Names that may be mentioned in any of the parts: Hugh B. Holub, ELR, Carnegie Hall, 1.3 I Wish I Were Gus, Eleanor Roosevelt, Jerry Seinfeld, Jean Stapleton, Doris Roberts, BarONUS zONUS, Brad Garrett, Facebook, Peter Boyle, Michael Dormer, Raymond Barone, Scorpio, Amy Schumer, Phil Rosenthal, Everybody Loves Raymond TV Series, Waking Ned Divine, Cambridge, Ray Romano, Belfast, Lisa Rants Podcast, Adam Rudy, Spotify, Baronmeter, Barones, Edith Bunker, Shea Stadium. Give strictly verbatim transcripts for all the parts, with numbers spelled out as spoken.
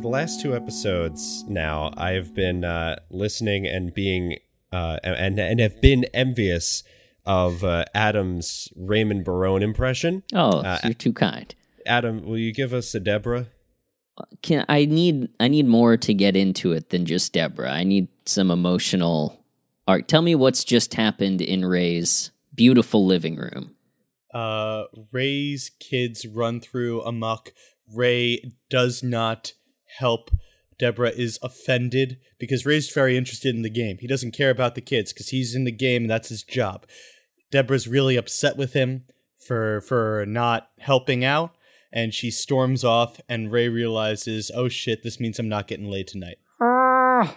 for the last two episodes now, I've been uh, listening and being uh, and and have been envious of uh, Adam's Raymond Barone impression. Oh, uh, you're too kind. Adam, will you give us a Deborah? Can I need I need more to get into it than just Deborah. I need some emotional art. Tell me what's just happened in Ray's beautiful living room. Uh, Ray's kids run through amok. Ray does not help. Deborah is offended because Ray's very interested in the game. He doesn't care about the kids because he's in the game and that's his job. Deborah's really upset with him for for not helping out. And she storms off, and Ray realizes, oh shit, this means I'm not getting laid tonight. Ah,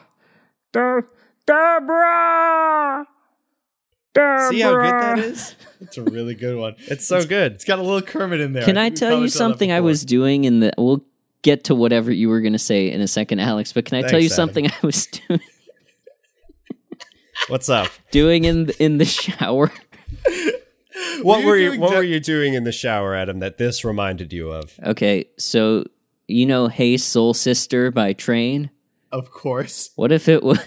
De- Deborah! Deborah! See how good that is? It's a really good one. It's so it's, good. It's got a little Kermit in there. Can I, I tell you something I was doing in the... We'll get to whatever you were going to say in a second, Alex, but can I Thanks, tell you Adam. something I was doing? What's up? Doing in the, in the shower. What were you, were you what de- were you doing in the shower, Adam, that this reminded you of? Okay, so you know Hey Soul Sister by Train? Of course. What if it was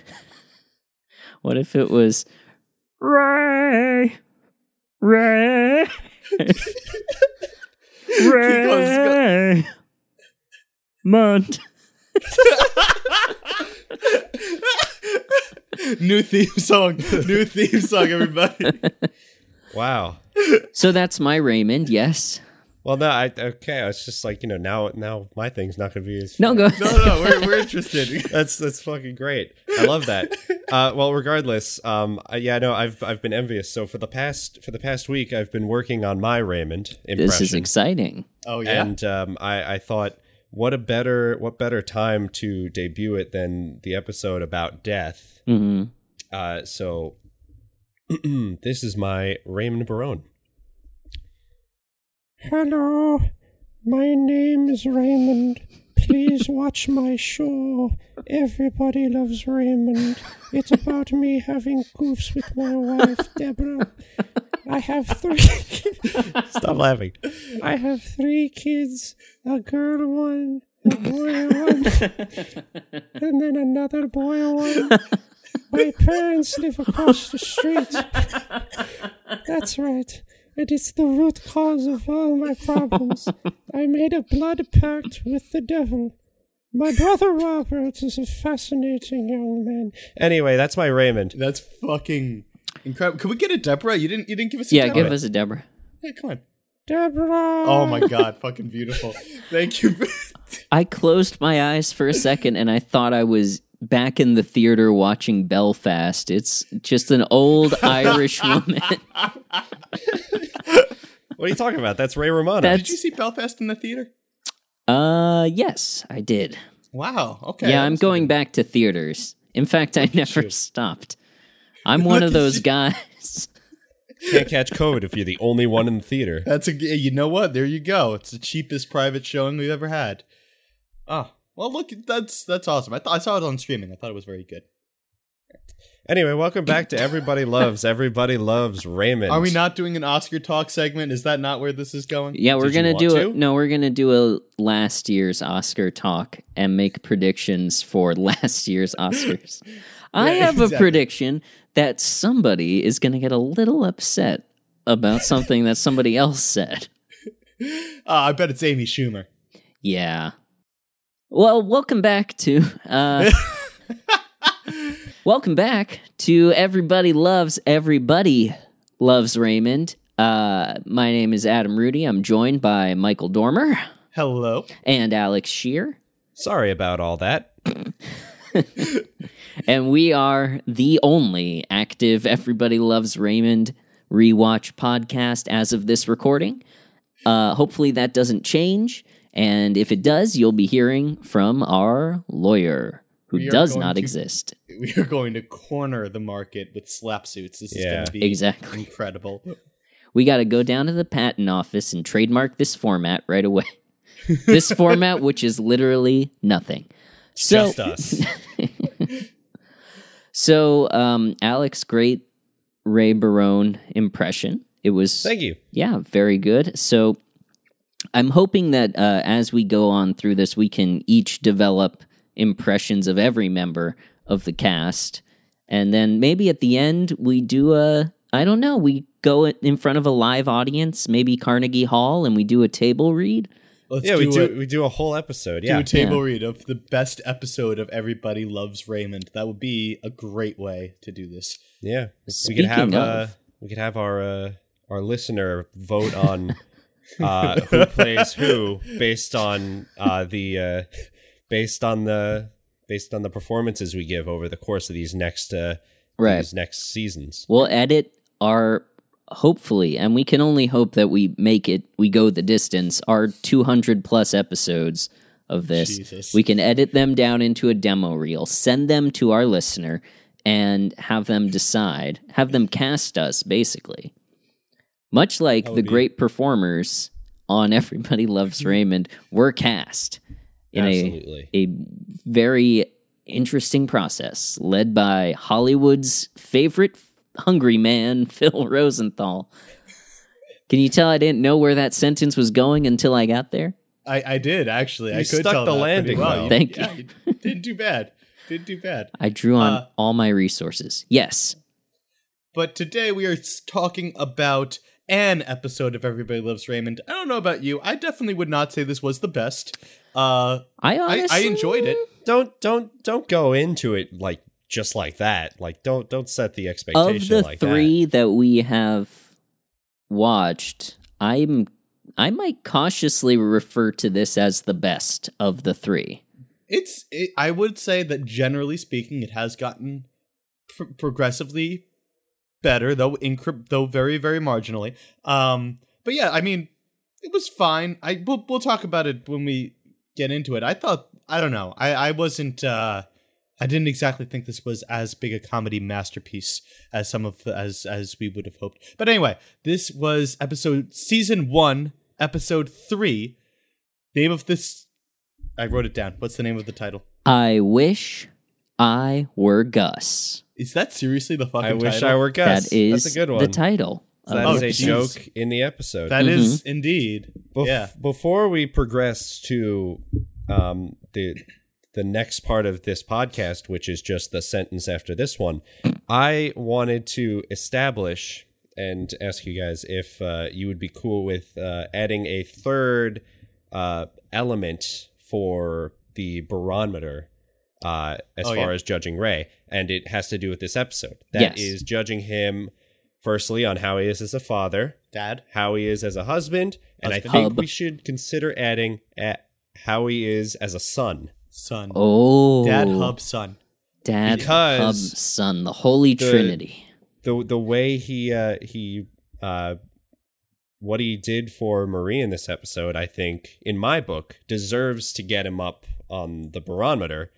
What if it was Ray Ray Ray Mont New theme song. New theme song, everybody. Wow. So that's my Raymond, yes. Well, no, I okay. I was just like, you know, now now my thing's not going to be as... No, go ahead. No, no, we're, we're interested. That's that's fucking great. I love that. Uh, well, regardless, um, yeah, no, I've I've been envious. So for the past for the past week, I've been working on my Raymond impression. This is exciting. Oh, yeah? And um, I, I thought, what a better what better time to debut it than the episode about death. Mm-hmm. Uh, so... This is my Raymond Barone. Hello, my name is Raymond. Please watch my show, Everybody Loves Raymond. It's about me having goofs with my wife, Deborah. I have three... Stop laughing. I have three kids, a girl one, a boy one, and then another boy one. My parents live across the street. That's right. It is the root cause of all my problems. I made a blood pact with the devil. My brother Robert is a fascinating young man. Anyway, that's my Raymond. That's fucking incredible. Can we get a Deborah? You didn't. You didn't give us a yeah, Deborah. Yeah, give us a Deborah. Yeah, come on, Deborah. Oh my God, fucking beautiful. Thank you. I closed my eyes for a second, and I thought I was back in the theater watching Belfast. It's just an old Irish woman. What are you talking about? That's Ray Romano. That's... Did you see Belfast in the theater? Uh, yes, I did. Wow. Okay. Yeah, I'm That's going good. back to theaters. In fact, Look I never you. stopped. I'm one Look of those you. guys. Can't catch COVID if you're the only one in the theater. That's a. You know what? There you go. It's the cheapest private showing we've ever had. Oh. Well, look, that's that's awesome. I, th- I saw it on streaming. I thought it was very good. Anyway, welcome back to Everybody Loves. Everybody Loves Raymond. Are we not doing an Oscar talk segment? Is that not where this is going? Yeah, we're Did gonna do to? a no. We're gonna do a last year's Oscar talk and make predictions for last year's Oscars. yeah, I have exactly. a prediction that somebody is gonna get a little upset about something that somebody else said. Uh, I bet it's Amy Schumer. Yeah. Well, welcome back to uh, welcome back to Everybody Loves Everybody Loves Raymond. Uh, my name is Adam Rudy. I'm joined by Michael Dormer. Hello. And Alex Scheer. Sorry about all that. And we are the only active Everybody Loves Raymond rewatch podcast as of this recording. Uh, hopefully that doesn't change. And if it does, you'll be hearing from our lawyer, who does not to, exist. We are going to corner the market with slap suits. This yeah. is going to be exactly. incredible. We got to go down to the patent office and trademark this format right away. This format, which is literally nothing. So, Just us. so, um, Alex, great Ray Barone impression. It was... Thank you. Yeah, very good. So... I'm hoping that uh, as we go on through this, we can each develop impressions of every member of the cast. And then maybe at the end, we do a, I don't know, we go in front of a live audience, maybe Carnegie Hall, and we do a table read. Let's yeah, do we do a, we do a whole episode. Yeah, do a table yeah. read of the best episode of Everybody Loves Raymond. That would be a great way to do this. Yeah, Speaking we could have of, uh, we could have our uh, our listener vote on uh, who plays who based on uh, the uh, based on the based on the performances we give over the course of these next uh, right. these next seasons. We'll edit our. Hopefully, and we can only hope that we make it, we go the distance, our two hundred plus episodes of this. Jesus. We can edit them down into a demo reel, send them to our listener, and have them decide, have them cast us, basically. Much like the great it. performers on Everybody Loves Raymond were cast in Absolutely. a, a very interesting process led by Hollywood's favorite hungry man, Phil Rosenthal. Can you tell I didn't know where that sentence was going until I got there? I, I did, actually. You I could stuck tell the landing well. well. Thank yeah, you. you. Didn't do bad. Didn't do bad. I drew on uh, all my resources. Yes. But today we are talking about an episode of Everybody Loves Raymond. I don't know about you. I definitely would not say this was the best. Uh, I honestly... I, I enjoyed it. Don't, don't, don't go into it like just like that. Like, don't don't set the expectation like that. Of the three that we have watched, I'm I might cautiously refer to this as the best of the three. It's it, I would say that generally speaking, it has gotten pr- progressively better, though incre- though very very marginally. Um, but yeah, I mean, it was fine. I we'll, we'll talk about it when we get into it. I thought I don't know. I I wasn't. Uh, I didn't exactly think this was as big a comedy masterpiece as some of the, as as we would have hoped. But anyway, this was episode season one, episode three. Name of this, I wrote it down. What's the name of the title? I Wish I Were Gus. Is that seriously the fucking title? I Wish I Were Gus. That is That's a good one. The title. So that oh, is a geez. joke in the episode. That mm-hmm. is indeed. Bef- yeah. Before we progress to um, the. the next part of this podcast, which is just the sentence after this one, I wanted to establish and ask you guys if uh, you would be cool with uh, adding a third uh, element for the barometer uh, as oh, far yeah. as judging Ray. And it has to do with this episode. That yes. is judging him, firstly, on how he is as a father, dad, how he is as a husband, husband. And I think Hub. we should consider adding at how he is as a son. Son. Oh. Dad, hub, son. Dad, because hub, son. The Holy the, Trinity. The the way he, uh, he uh, what he did for Marie in this episode, I think, in my book, deserves to get him up on the barometer.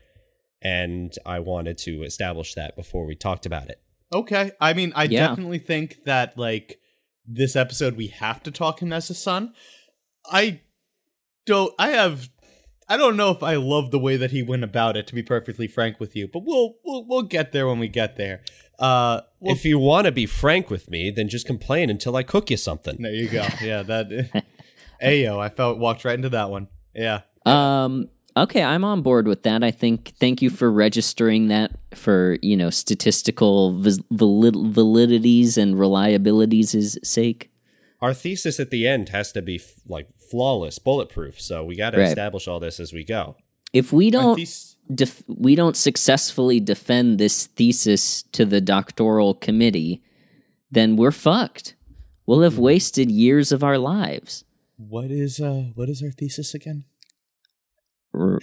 And I wanted to establish that before we talked about it. Okay. I mean, I yeah. definitely think that, like, this episode, we have to talk him as a son. I don't, I have... I don't know if I love the way that he went about it, to be perfectly frank with you, but we'll we'll, we'll get there when we get there. Uh, we'll if you want to be frank with me, then just complain until I cook you something. There you go. Yeah, that. Ayo, I felt walked right into that one. Yeah. Um. Okay, I'm on board with that. I think. Thank you for registering that for you know statistical vis- valid- validities and reliabilities' sake. Our thesis at the end has to be like flawless, bulletproof. So we got to right. establish all this as we go. If we don't, thes- def- we don't successfully defend this thesis to the doctoral committee, then we're fucked. We'll have wasted years of our lives. What is uh, what is our thesis again?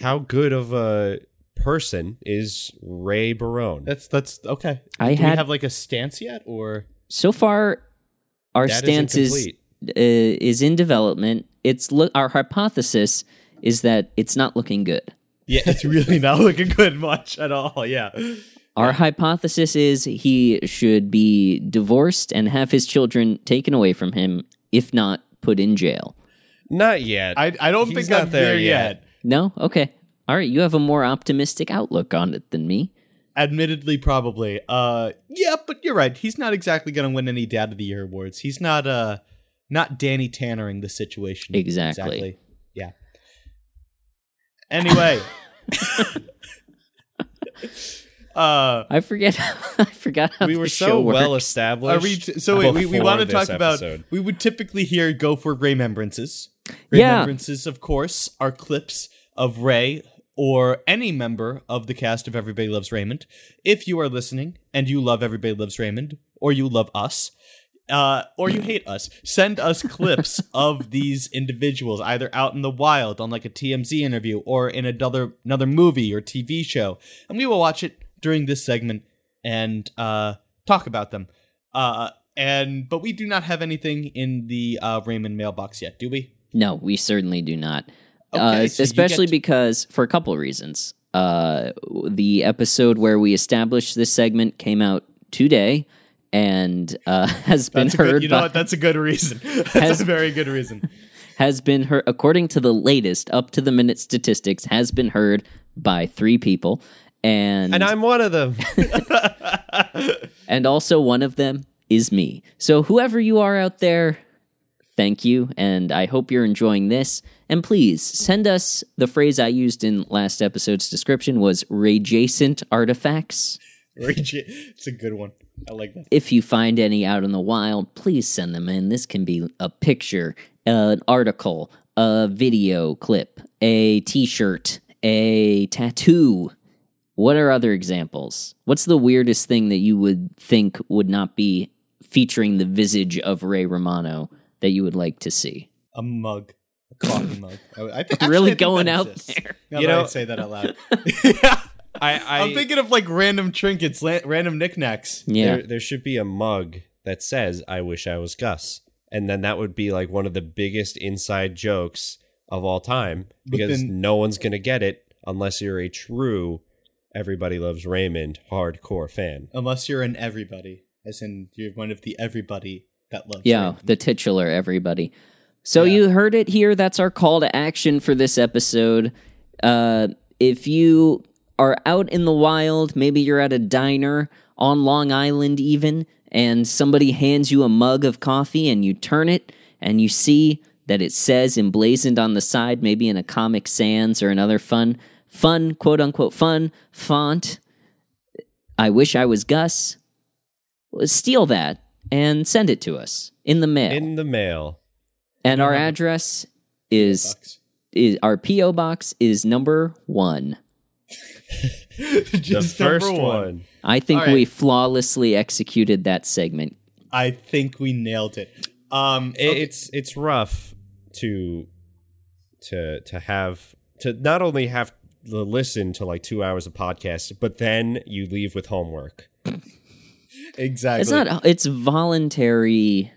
How good of a person is Ray Barone? That's that's okay. I Do had, we have like a stance yet, or so far. Our that stance is, uh, is in development. It's lo- Our hypothesis is that it's not looking good. Yeah, it's really not looking good much at all, yeah. Our hypothesis is he should be divorced and have his children taken away from him, if not put in jail. Not yet. I, I don't He's think not I'm there, there yet. yet. No? Okay. All right, you have a more optimistic outlook on it than me. Admittedly, probably. Uh, yeah, but you're right. He's not exactly going to win any Dad of the Year awards. He's not. Uh, not Danny Tannering the situation. Exactly. Exactly. Yeah. Anyway. uh, I forget. I forgot how we were the so show well works. established. We t- so wait, we, we want to talk episode. about. We would typically hear go for remembrances. Remembrances, yeah. Of course, are clips of Ray or any member of the cast of Everybody Loves Raymond. If you are listening and you love Everybody Loves Raymond, or you love us, uh, or you hate us, send us clips of these individuals, either out in the wild on like a T M Z interview or in another, another movie or T V show. And we will watch it during this segment and uh, talk about them. Uh, and But we do not have anything in the uh, Raymond mailbox yet, do we? No, we certainly do not. Okay, uh, so especially to- because, for a couple of reasons, uh, the episode where we established this segment came out today and uh, has been heard. Good, you by, know what? That's a good reason. That's has, a very good reason. Has been heard, according to the latest up to the minute statistics, has been heard by three people, and and I'm one of them. And also one of them is me. So whoever you are out there, thank you, and I hope you're enjoying this. And please send us the phrase I used in last episode's description was "rayjacent artifacts." It's a good one. I like that. If you find any out in the wild, please send them in. This can be a picture, an article, a video clip, a T-shirt, a tattoo. What are other examples? What's the weirdest thing that you would think would not be featuring the visage of Ray Romano that you would like to see? A mug. A coffee mug. I, I think, actually, really I think going out exists. There. Now you know, I say that out loud. Yeah. I, I, I'm thinking of like random trinkets, la- random knickknacks. Yeah. There, there should be a mug that says, "I wish I was Gus." And then that would be like one of the biggest inside jokes of all time, because then, no one's going to get it unless you're a true Everybody Loves Raymond hardcore fan. Unless you're an everybody, as in you're one of the everybody that loves Yeah, Raymond. The titular everybody. So yeah. You heard it here. That's our call to action for this episode. Uh, if you... are out in the wild, maybe you're at a diner on Long Island even, and somebody hands you a mug of coffee and you turn it and you see that it says emblazoned on the side, maybe in a Comic Sans or another fun, fun, quote unquote fun font, "I wish I was Gus." Steal that and send it to us in the mail. In the mail. And our address is, is our P O box is number one. Just the first one. one. I think right. we flawlessly executed that segment. I think we nailed it. Um, it okay. It's it's rough to to to have to not only have to listen to like two hours of podcast, but then you leave with homework. Exactly. It's not. It's voluntary.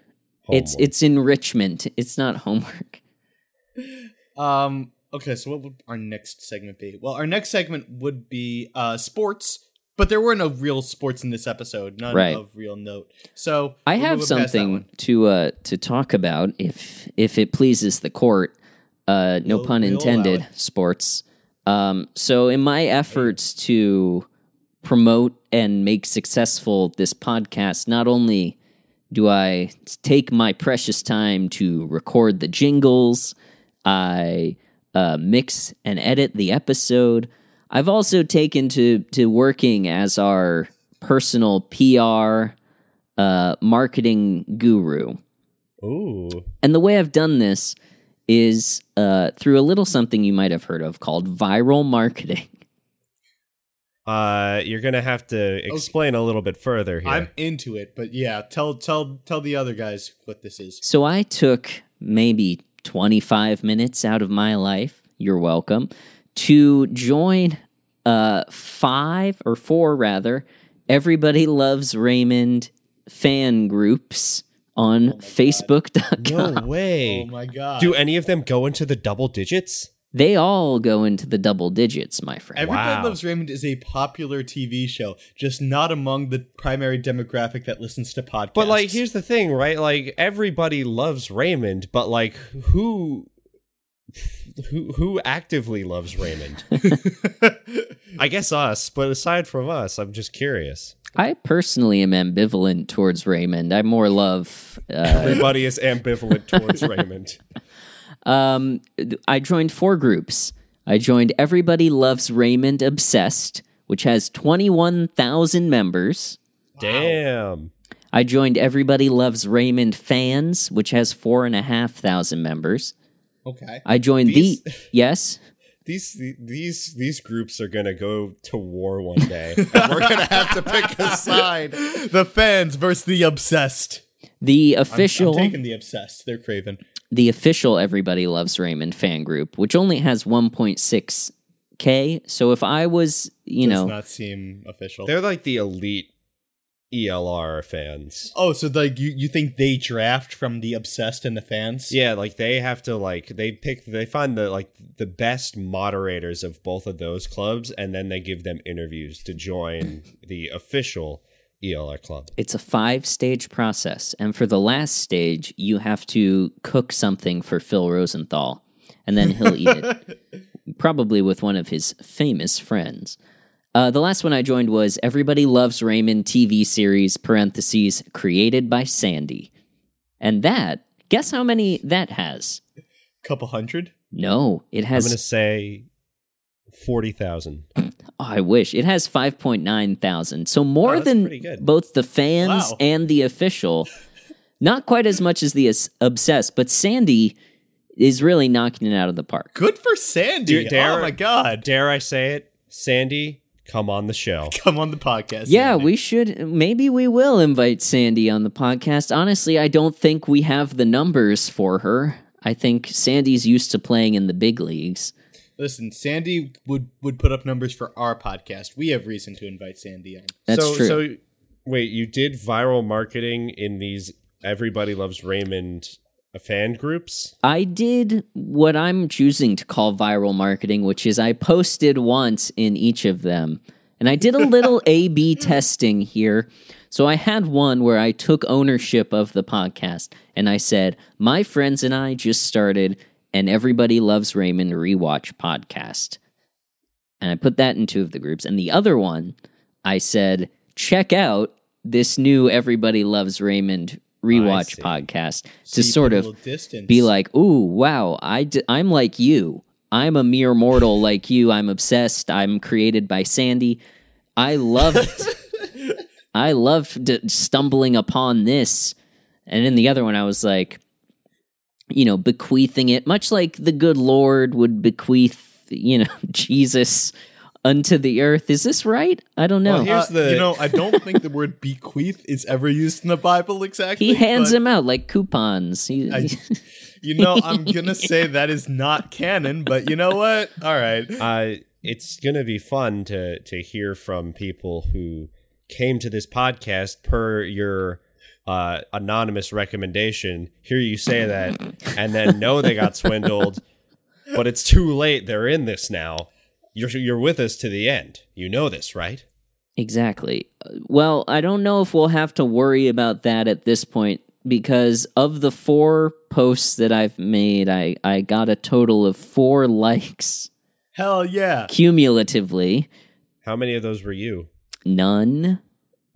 Homework. It's it's enrichment. It's not homework. Um. Okay, so what would our next segment be? Well, our next segment would be uh, sports, but there were no real sports in this episode, none right. of real note. So I we'll have something to uh, to talk about, if if it pleases the court. Uh, no we'll, pun intended. We'll sports. Um, so in my efforts to promote and make successful this podcast, not only do I take my precious time to record the jingles, I Uh, mix and edit the episode. I've also taken to to working as our personal P R uh, marketing guru. Ooh! And the way I've done this is uh, through a little something you might have heard of called viral marketing. Uh, you're gonna have to explain okay. a little bit further here. I'm into it, but yeah, tell tell tell the other guys what this is. So I took maybe twenty-five minutes out of my life, you're welcome, to join uh, five or four, rather, Everybody Loves Raymond fan groups on oh Facebook dot com. No way. Oh, my God. Do any of them go into the double digits? They all go into the double digits, my friend. Everybody wow. Loves Raymond is a popular T V show, just not among the primary demographic that listens to podcasts. But, like, here's the thing, right? Like, everybody loves Raymond, but, like, who who, who actively loves Raymond? I guess us, but aside from us, I'm just curious. I personally am ambivalent towards Raymond. I more love... Uh, Everybody is ambivalent towards Raymond. Um, I joined four groups. I joined Everybody Loves Raymond Obsessed, which has twenty-one thousand members. Wow. Damn. I joined Everybody Loves Raymond Fans, which has four and a half thousand members. Okay. I joined These- the... Yes? These these these groups are gonna go to war one day. And we're gonna have to pick a side: the fans versus the obsessed. The official. I'm, I'm taking the obsessed. They're craven. The official Everybody Loves Raymond fan group, which only has one point six k. So if I was, you Does know, not seem official. They're like the elite E L R fans. Oh, so like you, you think they draft from the obsessed and the fans? Yeah, like they have to like they pick they find the like the best moderators of both of those clubs, and then they give them interviews to join the official E L R club. It's a five-stage process, and for the last stage, you have to cook something for Phil Rosenthal, and then he'll eat it, probably with one of his famous friends. Uh, the last one I joined was Everybody Loves Raymond T V Series, parentheses, created by Sandy. And that, guess how many that has? Couple hundred? No, it has... I'm going to say forty thousand. Oh, I wish. It has five point nine thousand. So more oh, than both the fans wow. and the official. Not quite as much as the obsessed, but Sandy... is really knocking it out of the park. Good for Sandy. Dude, dare, oh, my God. Dare I say it? Sandy, come on the show. Come on the podcast. Yeah, Sandy. We should. Maybe we will invite Sandy on the podcast. Honestly, I don't think we have the numbers for her. I think Sandy's used to playing in the big leagues. Listen, Sandy would, would put up numbers for our podcast. We have reason to invite Sandy on. That's so, true. So, wait, you did viral marketing in these Everybody Loves Raymond fan groups? I did what I'm choosing to call viral marketing, which is I posted once in each of them. And I did a little A B testing here. So I had one where I took ownership of the podcast and I said, my friends and I just started an Everybody Loves Raymond rewatch podcast. And I put that in two of the groups. And the other one, I said, check out this new Everybody Loves Raymond rewatch podcast so to sort of be like, ooh, wow, I d- I'm like you. I'm a mere mortal like you. I'm obsessed. I'm created by Sandy. I loved I loved d- stumbling upon this. And in the other one, I was like, you know, bequeathing it, much like the good Lord would bequeath, you know, Jesus unto the earth. Is this right? I don't know. Well, here's the... uh, you know, I don't think the word bequeath is ever used in the Bible exactly. He hands them out like coupons. He, I, you know, I'm going to say that is not canon, but you know what? All right. Uh, it's going to be fun to, to hear from people who came to this podcast per your uh, anonymous recommendation, hear you say that, and then know they got swindled, but it's too late. They're in this now. You're you're with us to the end. You know this, right? Exactly. Well, I don't know if we'll have to worry about that at this point, because of the four posts that I've made, I, I got a total of four likes. Hell yeah. Cumulatively. How many of those were you? None.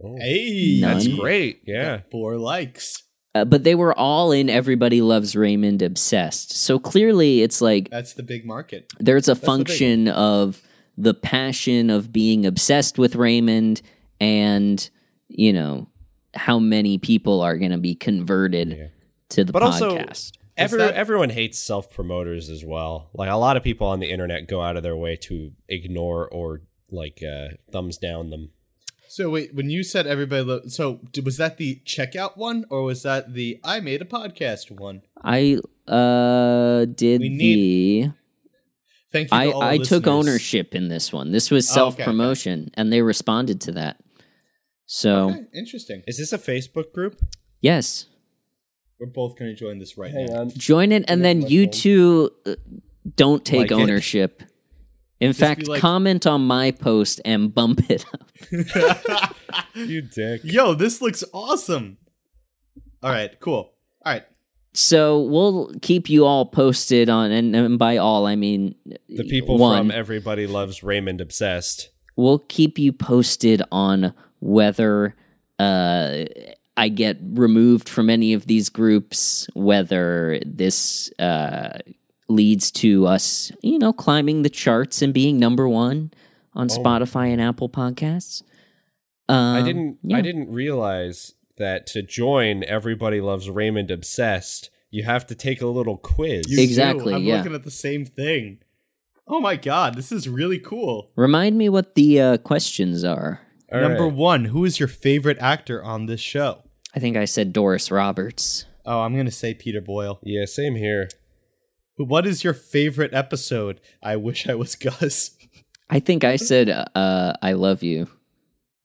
Oh. Hey, None. That's great. Yeah. Four likes. Uh, but they were all in Everybody Loves Raymond Obsessed. So clearly it's like... That's the big market. There's a That's function the big... of the passion of being obsessed with Raymond and, you know, how many people are going to be converted yeah. to the but podcast. But also, every, that... everyone hates self-promoters as well. Like, a lot of people on the internet go out of their way to ignore or, like, uh, thumbs down them. So wait, when you said everybody, lo- so was that the checkout one, or was that the I made a podcast one? I uh did we need- the. Thank you. I, to all I took ownership in this one. This was self promotion, oh, okay, okay. and they responded to that. So okay, interesting. Is this a Facebook group? Yes. We're both going to join this right Hang now. On. Join it, and then you two don't take like ownership. It. In Just fact, like, comment on my post and bump it up. You dick. Yo, this looks awesome. All right, cool. All right. So we'll keep you all posted on, and, and by all, I mean... The people one, from Everybody Loves Raymond Obsessed. We'll keep you posted on whether uh, I get removed from any of these groups, whether this uh, leads to us, you know, climbing the charts and being number one on oh. Spotify and Apple Podcasts. Um, I didn't. Yeah. I didn't realize that to join Everybody Loves Raymond Obsessed, you have to take a little quiz. You exactly. Do. I'm yeah. looking at the same thing. Oh my god, this is really cool. Remind me what the uh, questions are. All Number right. one, who is your favorite actor on this show? I think I said Doris Roberts. Oh, I'm going to say Peter Boyle. Yeah, same here. What is your favorite episode? I wish I was Gus. I think I said uh, I Love You.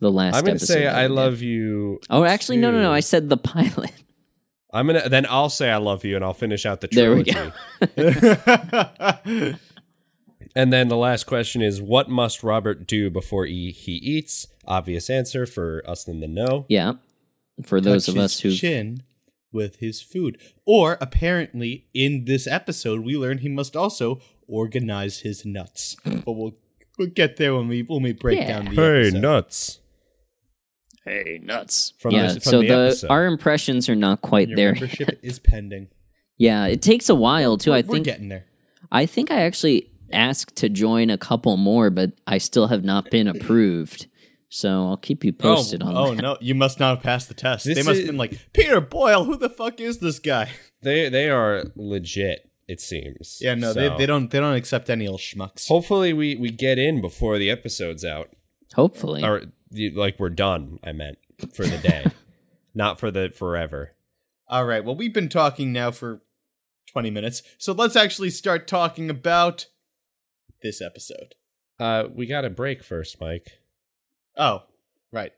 The last I'm gonna episode. I'm going to say I Love You. Oh, actually, too. no, no, no. I said the pilot. I'm going to, then I'll say I Love You and I'll finish out the trilogy. There we go. And then the last question is, what must Robert do before he, he eats? Obvious answer for us in the know. Yeah. For those Touch of us who. Touch his chin with his food. Or apparently in this episode, we learned he must also organize his nuts. But we'll we'll get there when we when we break yeah. down the hey, episode. Hey, nuts. Hey, nuts. From yeah, this, from so the, the our impressions are not quite Your there. Membership yet. Is pending. Yeah, it takes a while, too. We're, I think, we're getting there. I think I actually asked to join a couple more, but I still have not been approved. So I'll keep you posted oh, on oh, that. Oh, no, you must not have passed the test. This they must is, have been like, Peter Boyle, who the fuck is this guy? They they are legit, it seems. Yeah, no, so. they, they don't they don't accept any old schmucks. Hopefully we, we get in before the episode's out. Hopefully. Or, like, we're done, I meant, for the day. Not for the forever. All right, well, we've been talking now for twenty minutes, so let's actually start talking about this episode. Uh, we got a break first, Mike. Oh, right.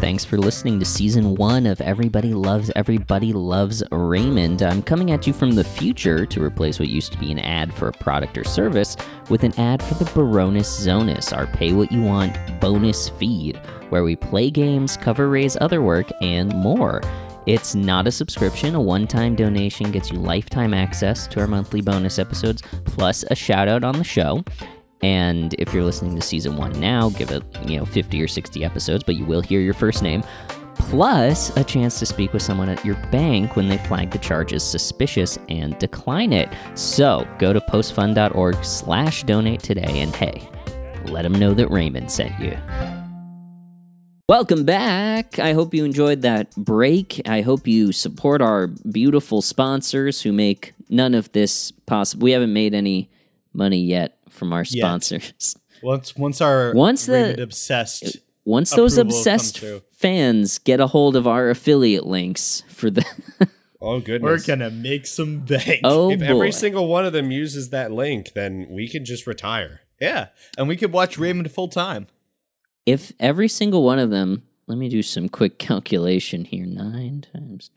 Thanks for listening to season one of Everybody Loves, Everybody Loves Raymond. I'm coming at you from the future to replace what used to be an ad for a product or service with an ad for the BarONUS zONUS, our pay what you want bonus feed, where we play games, cover Ray's other work, and more. It's not a subscription. A one-time donation gets you lifetime access to our monthly bonus episodes, plus a shout-out on the show. And if you're listening to season one now, give it, you know, fifty or sixty episodes, but you will hear your first name. Plus, a chance to speak with someone at your bank when they flag the charge as suspicious and decline it. So, go to postfun.org slash donate today, and hey, let them know that Raymond sent you. Welcome back. I hope you enjoyed that break. I hope you support our beautiful sponsors who make none of this possible. We haven't made any money yet from our sponsors. Yet. Once once our once the obsessed once those obsessed fans get a hold of our affiliate links for the Oh goodness. We're going to make some bank. Oh, if boy. every single one of them uses that link, then we can just retire. Yeah, and we could watch Raymond full time. If every single one of them, let me do some quick calculation here. Nine times.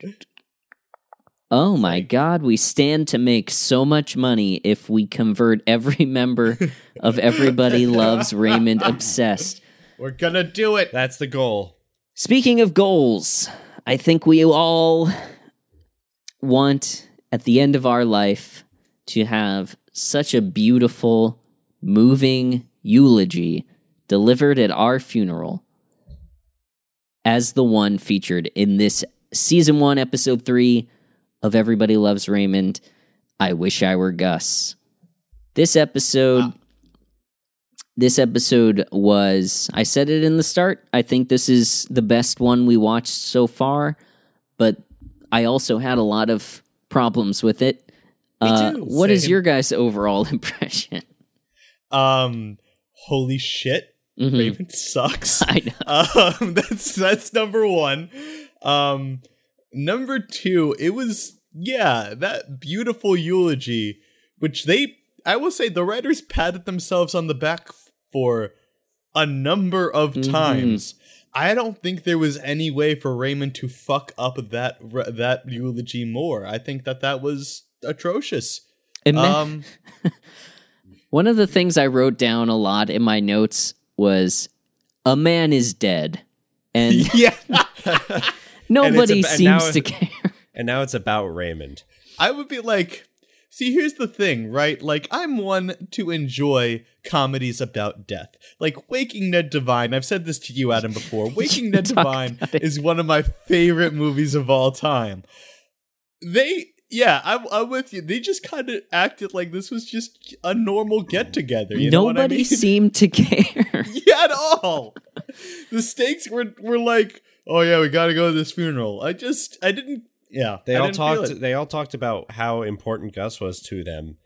Oh my God, we stand to make so much money if we convert every member of Everybody Loves Raymond Obsessed. We're gonna do it. That's the goal. Speaking of goals, I think we all want at the end of our life to have such a beautiful, moving eulogy delivered at our funeral as the one featured in this season one, episode three of Everybody Loves Raymond, I Wish I Were Gus. This episode, wow. this episode was, I said it in the start, I think this is the best one we watched so far, but I also had a lot of problems with it. Uh, what Same. is your guys' overall impression? Um, holy shit. Mm-hmm. Raymond sucks. I know. Um, that's that's number one. Um, number two, it was yeah that beautiful eulogy, which they I will say the writers patted themselves on the back for a number of mm-hmm. times. I don't think there was any way for Raymond to fuck up that that eulogy more. I think that that was atrocious. And um. One of the things I wrote down a lot in my notes was, a man is dead. And yeah. nobody and ab- seems and now, to care. And now it's about Raymond. I would be like, See, here's the thing, right? Like, I'm one to enjoy comedies about death. Like, Waking Ned Divine, I've said this to you, Adam, before. Waking Ned Divine is one of my favorite movies of all time. They... Yeah, I'm, I'm with you. They just kind of acted like this was just a normal get-together. You know what I mean? Nobody seemed to care. Yeah, at all. The stakes were, were like, oh, yeah, we got to go to this funeral. I just, I didn't, yeah. They I all talked They all talked about how important Gus was to them,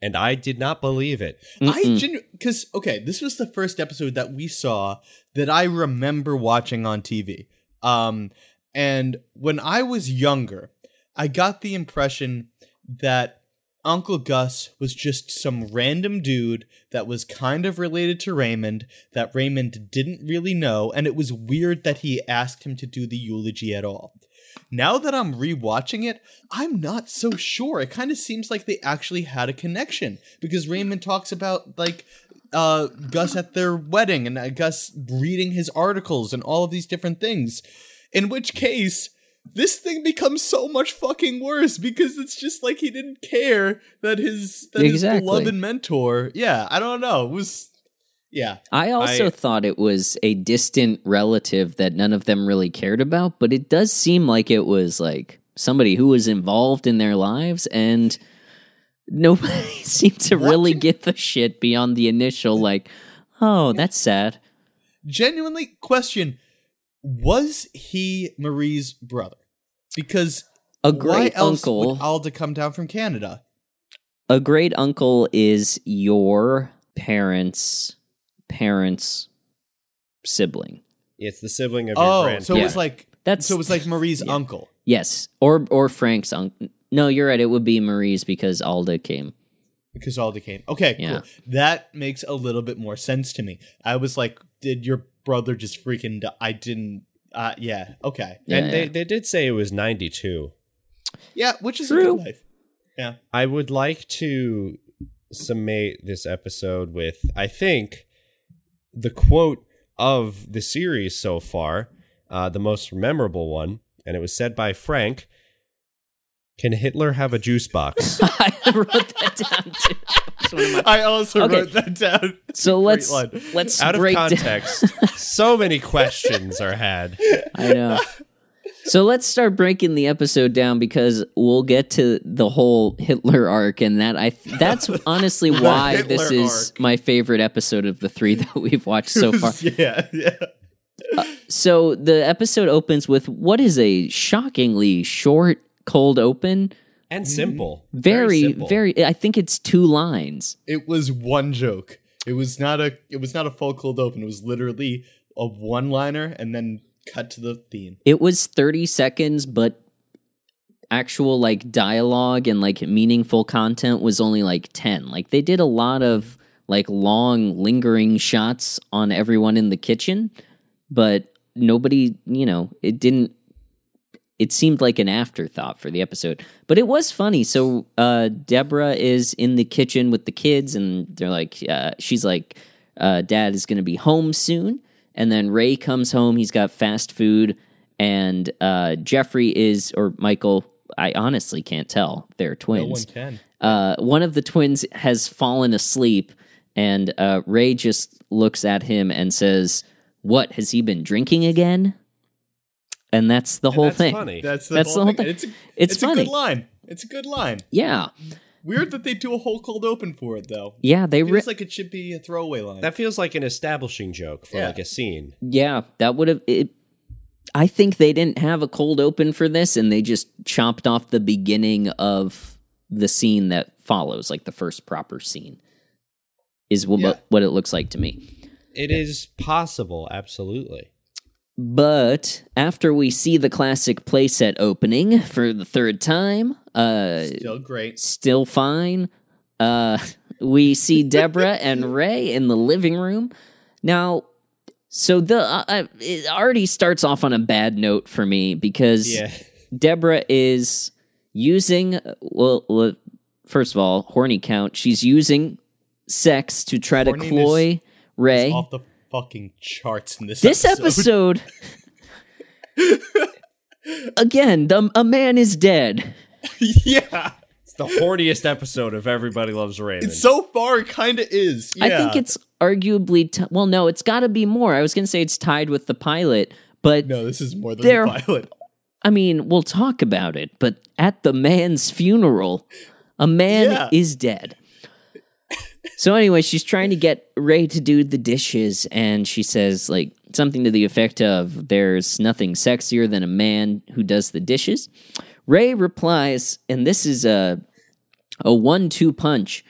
and I did not believe it. Mm-mm. I genuinely, because, okay, this was the first episode that we saw that I remember watching on T V. Um, and when I was younger, I got the impression that Uncle Gus was just some random dude that was kind of related to Raymond, that Raymond didn't really know, and it was weird that he asked him to do the eulogy at all. Now that I'm rewatching it, I'm not so sure. It kind of seems like they actually had a connection, because Raymond talks about, like, uh, Gus at their wedding, and uh, Gus reading his articles, and all of these different things, in which case... this thing becomes so much fucking worse because it's just like he didn't care that his that exactly. his beloved mentor. Yeah, I don't know. It was yeah. I also I, thought it was a distant relative that none of them really cared about, but it does seem like it was like somebody who was involved in their lives, and nobody seemed to what? really give a shit beyond the initial like, oh, that's sad. Genuinely question. Was he Marie's brother? Because a great why else uncle would Alda come down from Canada? A great uncle is your parents' parents' sibling. It's the sibling of oh, your grandparents. Oh, so yeah. it was like that's so it was like Marie's yeah. uncle. Yes, or or Frank's uncle. No, you're right. It would be Marie's because Alda came. Because Alda came. Okay, yeah. cool. That makes a little bit more sense to me. I was like, did your brother just freaking di- I didn't uh yeah okay yeah, and yeah. they they did say it was ninety-two yeah which is True. A good life yeah I would like to summate this episode with I think the quote of the series so far, uh the most memorable one, and it was said by Frank: can Hitler have a juice box? I wrote that down too. My- I also okay. wrote that down. So let's let's out break of context. Down. So many questions are had. I know. So let's start breaking the episode down, because we'll get to the whole Hitler arc, and that I th- that's honestly why this is arc. my favorite episode of the three that we've watched so far. yeah, yeah. Uh, so the episode opens with what is a shockingly short, cold open. And simple. Very, very, simple. very, I think it's two lines. It was one joke. It was not a it was not a full cold open. It was literally a one-liner and then cut to the theme. It was thirty seconds, but actual like dialogue and like meaningful content was only like ten. Like they did a lot of like long lingering shots on everyone in the kitchen, but nobody, you know, it didn't It seemed like an afterthought for the episode, but it was funny. So uh, Deborah is in the kitchen with the kids, and they're like, uh, she's like, uh, Dad is going to be home soon. And then Ray comes home. He's got fast food, and uh, Jeffrey is, or Michael, I honestly can't tell. They're twins. No one can. Uh, one of the twins has fallen asleep, and uh, Ray just looks at him and says, "What, has he been drinking again?" And that's the and whole that's thing. Funny. That's the, that's whole, the whole thing. thing. It's, a, it's, it's funny. a good line. It's a good line. Yeah. Weird that they do a whole cold open for it, though. Yeah, they it feels ri- like it should be a throwaway line. That feels like an establishing joke for yeah. like a scene. Yeah, that would have. It, I think they didn't have a cold open for this, and they just chopped off the beginning of the scene that follows, like the first proper scene, is what, yeah. what it looks like to me. It yeah. is possible, absolutely. But after we see the classic playset opening for the third time, uh, still great, still fine, uh, we see Deborah and Ray in the living room. Now, so the uh, it already starts off on a bad note for me, because yeah. Deborah is using, well, well, first of all, horny count. She's using sex to try Horniness to cloy Ray. Off the- Fucking charts in this. This episode, episode again, the, a man is dead. Yeah, it's the horniest episode of Everybody Loves Raymond. It's so far, it kind of is. Yeah. I think it's arguably, t- well, no, it's got to be more. I was going to say it's tied with the pilot, but no, this is more than the pilot. I mean, we'll talk about it, but at the man's funeral, a man yeah. is dead. So anyway, she's trying to get Ray to do the dishes, and she says, like, something to the effect of, there's nothing sexier than a man who does the dishes. Ray replies, and this is a a one two punch,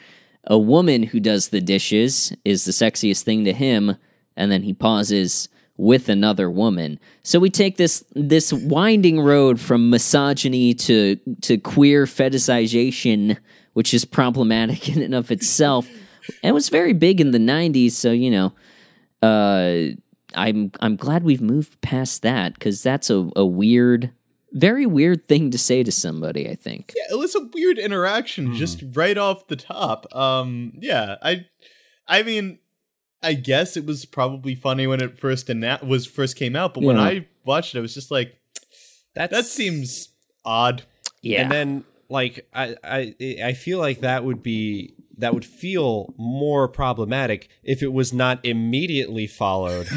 a woman who does the dishes is the sexiest thing to him, and then he pauses with another woman. So we take this this winding road from misogyny to to queer fetishization, which is problematic in and of itself, and was very big in the nineties, so, you know, uh, I'm I'm glad we've moved past that, because that's a, a weird... very weird thing to say to somebody, I think. Yeah, it was a weird interaction, mm. just right off the top. Um, yeah, I, I mean, I guess it was probably funny when it first ana- was first came out, but yeah. when I watched it, I was just like, That's, that seems odd. Yeah, and then like I, I, I feel like that would be that would feel more problematic if it was not immediately followed.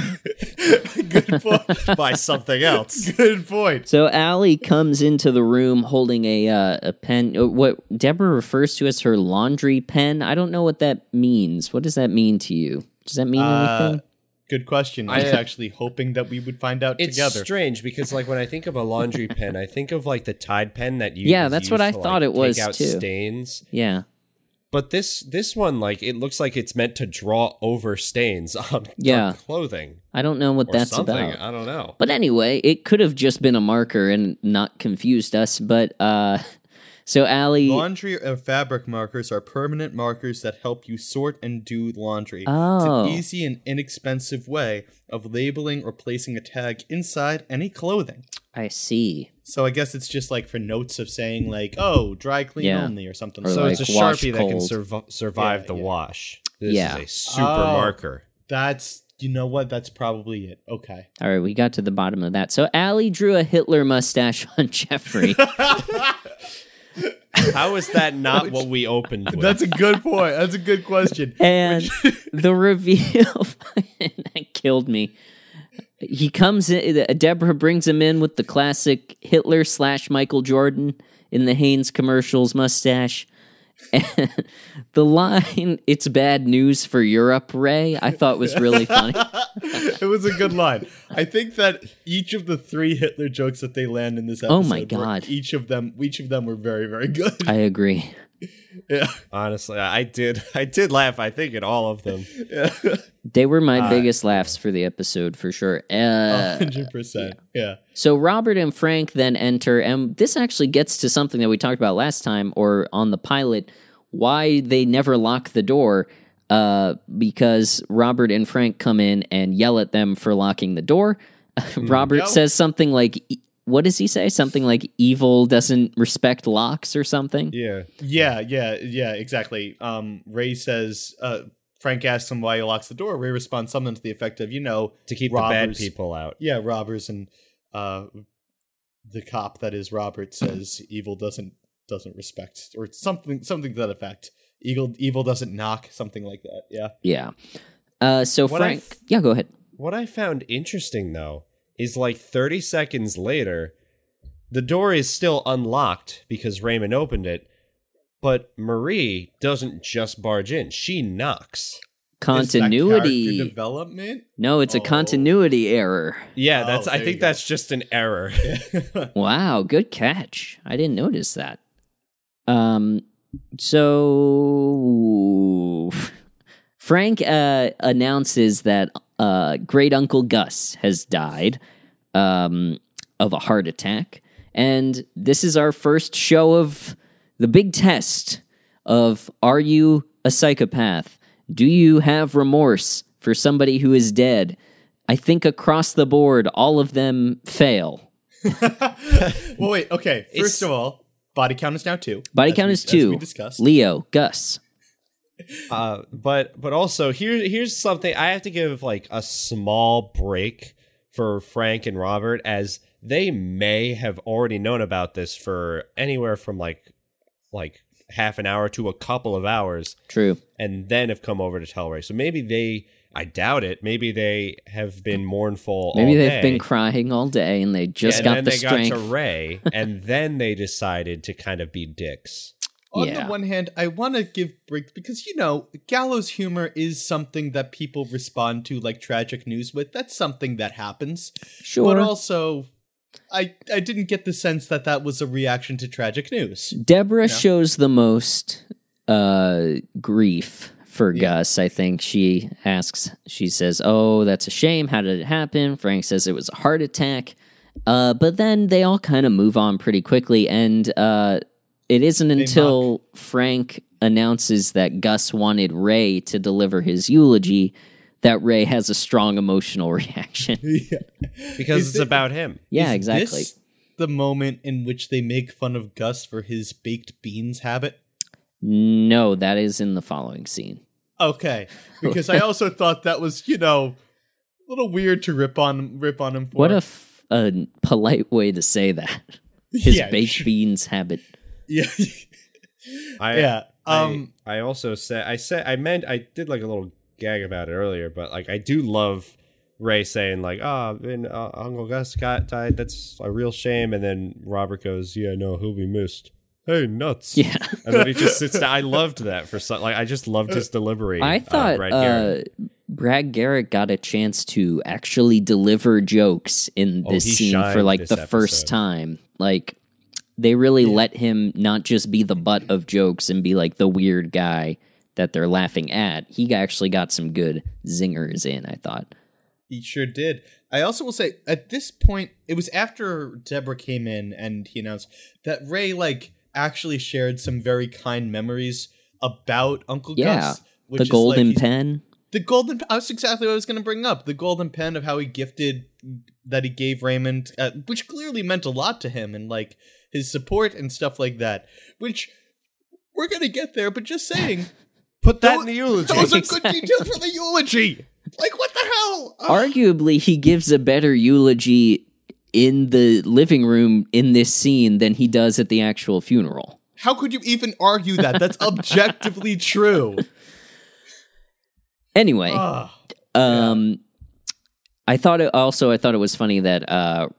Good point. By something else. Good point. So Allie comes into the room holding a uh, a pen, what Deborah refers to as her laundry pen. I don't know what that means. What does that mean to you? Does that mean uh, anything? Good question. I was actually hoping that we would find out it's together. It's strange because, like, when I think of a laundry pen, I think of like the Tide pen that you yeah, that's what I to, thought like, it was take out too. Stains. Yeah. But this this one, like, it looks like it's meant to draw over stains on, yeah. on clothing. I don't know what that's something. about. I don't know. But anyway, it could have just been a marker and not confused us. But uh, so Allie, laundry and fabric markers are permanent markers that help you sort and do laundry. Oh. It's an easy and inexpensive way of labeling or placing a tag inside any clothing. I see. So I guess it's just like for notes of saying like, oh, dry clean yeah. only or something. Or so like it's a Sharpie cold. that can sur- survive yeah, the yeah. wash. This yeah. is a super oh, marker. That's, you know what? That's probably it. Okay. All right. We got to the bottom of that. So Allie drew a Hitler mustache on Jeffrey. How is that not what we opened with? That's a good point. That's a good question. And the reveal that killed me. He comes in, Deborah brings him in with the classic Hitler slash Michael Jordan in the Hanes commercials mustache. And the line, "It's bad news for Europe, Ray," I thought was really funny. It was a good line. I think that each of the three Hitler jokes that they land in this episode, oh my God. Were, each of them, each of them were very, very good. I agree. Yeah. Honestly, I did. I did laugh, I think, at all of them. Yeah. They were my uh, biggest laughs for the episode, for sure. Uh, one hundred percent. Yeah. yeah. So Robert and Frank then enter, and this actually gets to something that we talked about last time, or on the pilot, why they never lock the door, uh, because Robert and Frank come in and yell at them for locking the door. Robert no. says something like... What does he say? Something like evil doesn't respect locks or something? Yeah. Yeah, yeah, yeah, exactly. Um, Ray says, uh, Frank asks him why he locks the door. Ray responds something to the effect of, you know, to keep robbers, the bad people out. Yeah, robbers. And uh, the cop that is Robert says evil doesn't doesn't respect, or something something to that effect. Evil, evil doesn't knock, something like that. Yeah. Yeah. Uh, so what Frank, f- yeah, go ahead. What I found interesting, though, is like thirty seconds later, the door is still unlocked because Raymond opened it, but Marie doesn't just barge in. She knocks. Continuity. Is that character development? No, it's oh. a continuity error. Yeah, that's. Oh, I think that's just an error. Wow, good catch. I didn't notice that. Um, So... Frank uh, announces that uh, Great Uncle Gus has died um, of a heart attack, and this is our first show of the big test of, are you a psychopath? Do you have remorse for somebody who is dead? I think across the board, all of them fail. Well, wait, okay. First it's, of all, body count is now two. Body count we, is two. We discussed. Leo, Gus. Uh, but but also here here's something I have to give like a small break for Frank and Robert, as they may have already known about this for anywhere from like like half an hour to a couple of hours. True. And then have come over to tell Ray. So maybe they, I doubt it, maybe they have been mournful maybe all day. Maybe they've been crying all day and they just yeah, got the strength. And then they got to Ray, and then they decided to kind of be dicks. On yeah. the one hand, I want to give breaks because, you know, gallows humor is something that people respond to like tragic news with. That's something that happens. Sure. But also, I, I didn't get the sense that that was a reaction to tragic news. Deborah you know? shows the most uh, grief for yeah. Gus. I think she asks, she says, oh, that's a shame. How did it happen? Frank says it was a heart attack. Uh, but then they all kind of move on pretty quickly. And, uh, It isn't until Frank announces that Gus wanted Ray to deliver his eulogy that Ray has a strong emotional reaction. yeah. Because is it's it, about him. Yeah, is exactly. This the moment in which they make fun of Gus for his baked beans habit? No, that is in the following scene. Okay, because I also thought that was, you know, a little weird to rip on rip on him for. What a, f- a polite way to say that. His yeah, baked sure. beans habit. Yeah, I, yeah. Um, I, I also said I said I meant I did like a little gag about it earlier, but like I do love Ray saying like, "Ah, oh, and uh, Uncle Gus got died. That's a real shame." And then Robert goes, "Yeah, no, he'll be missed." Hey, nuts! Yeah, and then he just sits down. I loved that for some. Like I just loved his delivery. I thought uh, Brad, Garrett. Uh, Brad Garrett got a chance to actually deliver jokes in this oh, scene for like the episode. first time. Like. They really yeah. let him not just be the butt of jokes and be like the weird guy that they're laughing at. He actually got some good zingers in, I thought. He sure did. I also will say at this point, it was after Deborah came in and he announced that Ray like actually shared some very kind memories about Uncle yeah, Gus. Which the is golden like, pen. The golden – that's exactly what I was going to bring up. The golden pen of how he gifted – that he gave Raymond, uh, which clearly meant a lot to him and, like, his support and stuff like that, which we're going to get there, but just saying. Put that those, in the eulogy. That was exactly. a good detail for the eulogy. Like, what the hell? Ugh. Arguably, he gives a better eulogy in the living room in this scene than he does at the actual funeral. How could you even argue that? That's objectively true. Anyway, oh, um, yeah. I thought it also I thought it was funny that uh,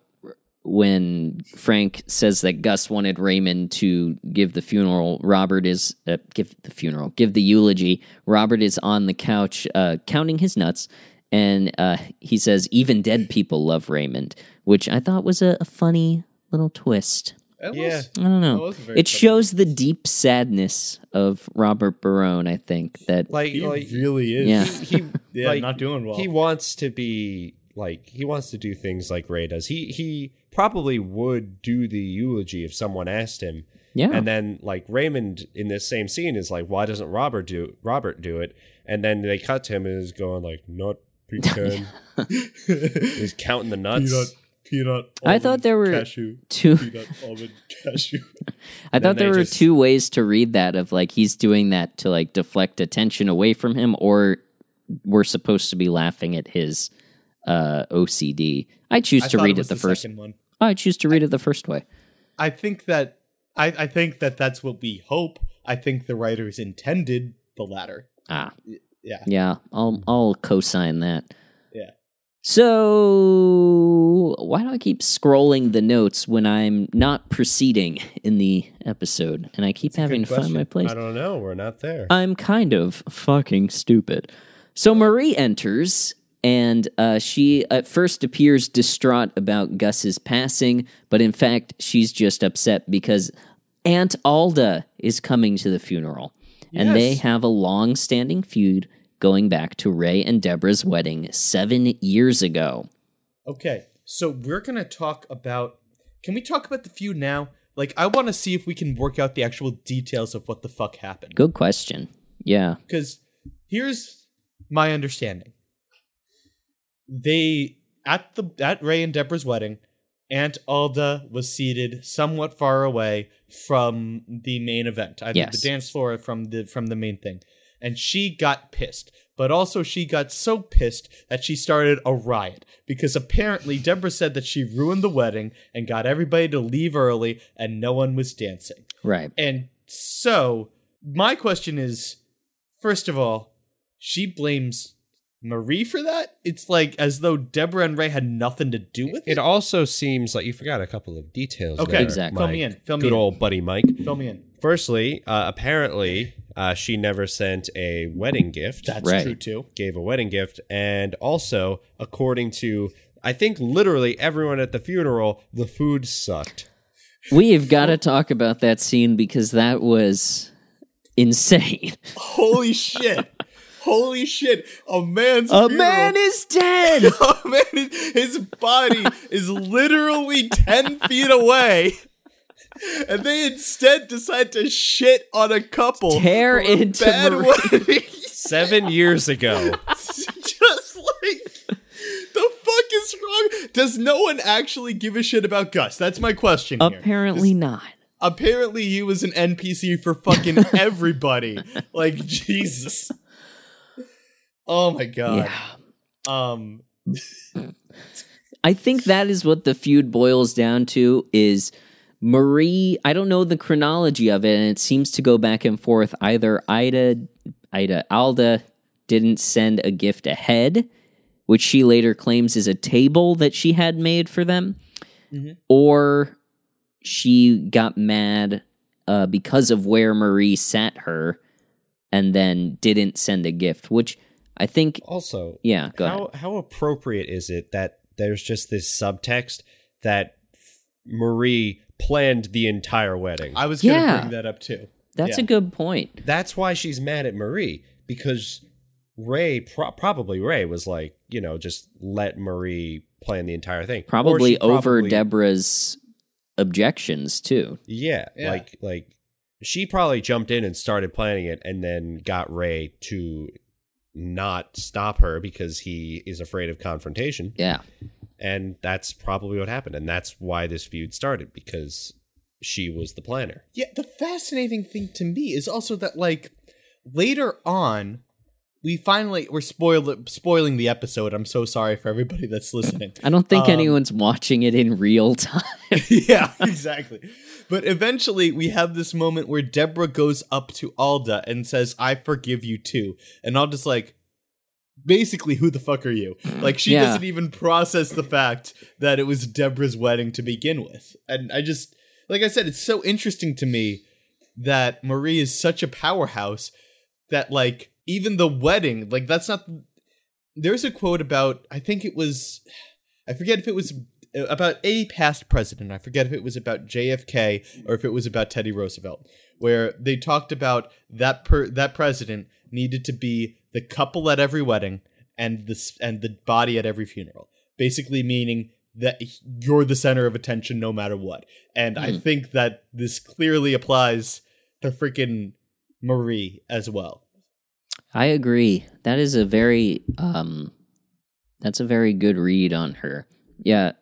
when Frank says that Gus wanted Raymond to give the funeral, Robert is uh, give the funeral, give the eulogy. Robert is on the couch uh, counting his nuts, and uh, he says, "Even dead people love Raymond," which I thought was a, a funny little twist. It yeah. was, I don't know. It, it shows the deep sadness of Robert Barone, I think. That like, he like, really is. Yeah, he, he, yeah like, not doing well. He wants to be like he wants to do things like Ray does. He he probably would do the eulogy if someone asked him. Yeah. And then like Raymond in this same scene is like, why doesn't Robert do Robert do it? And then they cut to him and is going like, not pretend. He's counting the nuts. Peanut. Peanut, almond, I thought there were cashew, two. Peanut, almond, cashew. I thought there were just... two ways to read that. Of like he's doing that to like deflect attention away from him, or we're supposed to be laughing at his uh, O C D. I choose I to read it, it the, the first one. I choose to read I, it the first way. I think that I, I think that that's what we hope. I think the writers intended the latter. Ah, yeah, yeah. I'll I'll co-sign that. So, why do I keep scrolling the notes when I'm not proceeding in the episode? And I keep That's having to question. find my place. I don't know. We're not there. I'm kind of fucking stupid. So, Marie enters, and uh, she at first appears distraught about Gus's passing, but in fact, she's just upset because Aunt Alda is coming to the funeral. Yes. And they have a long-standing feud going back to Ray and Deborah's wedding seven years ago. Okay, so we're going to talk about... Can we talk about the feud now? Like, I want to see if we can work out the actual details of what the fuck happened. Good question. Yeah. Because here's my understanding. They, at the at Ray and Deborah's wedding, Aunt Alda was seated somewhat far away from the main event. I yes. think the dance floor from the from the main thing. And she got pissed, but also she got so pissed that she started a riot because apparently Deborah said that she ruined the wedding and got everybody to leave early and no one was dancing. Right. And So my question is, first of all, she blames Marie for that? It's like as though Deborah and Ray had nothing to do with it. It also seems like you forgot a couple of details. Okay, there, exactly. Mike. Fill me in. Fill me Good in. old buddy Mike. Fill me in. Firstly, uh, apparently uh, she never sent a wedding gift. That's right. True, too. Gave a wedding gift. And also, according to, I think, literally everyone at the funeral, the food sucked. We've got to talk about that scene because that was insane. Holy shit. Holy shit, a man's A funeral. man is dead! A man is, his body is literally ten feet away, and they instead decide to shit on a couple. Tear into bad wedding. Seven years ago. Just like, the fuck is wrong? Does no one actually give a shit about Gus? That's my question here. Apparently Does- not. Apparently he was an N P C for fucking everybody. Like, Jesus. Oh my god. Yeah. Um I think that is what the feud boils down to is Marie, I don't know the chronology of it, and it seems to go back and forth. Either Ida Ida Alda didn't send a gift ahead, which she later claims is a table that she had made for them, mm-hmm. or she got mad uh, because of where Marie sat her and then didn't send a gift, which I think also, yeah, go how, ahead. How appropriate is it that there's just this subtext that Marie planned the entire wedding? I was going to yeah. bring that up too. That's yeah. a good point. That's why she's mad at Marie, because Ray, pro- probably Ray was like, you know, just let Marie plan the entire thing. Probably over probably, Deborah's objections too. Yeah, yeah. Like, like she probably jumped in and started planning it and then got Ray to not stop her because he is afraid of confrontation. Yeah. And that's probably what happened. And that's why this feud started, because she was the planner. Yeah. The fascinating thing to me is also that, like, later on, we finally we're spoil- spoiling the episode. I'm so sorry for everybody that's listening. I don't think um, anyone's watching it in real time. Yeah, exactly. But eventually we have this moment where Deborah goes up to Alda and says, I forgive you too. And Alda's like, basically, who the fuck are you? Like, she yeah. doesn't even process the fact that it was Deborah's wedding to begin with. And I just, like I said, it's so interesting to me that Marie is such a powerhouse that, like, even the wedding, like, that's not, there's a quote about, I think it was, I forget if it was about a past president, I forget if it was about J F K or if it was about Teddy Roosevelt, where they talked about that per, that president needed to be the couple at every wedding and the, and the body at every funeral, basically meaning that you're the center of attention no matter what. And mm. I think that this clearly applies to freaking Marie as well. I agree. That is a very, um, that's a very good read on her. Yeah,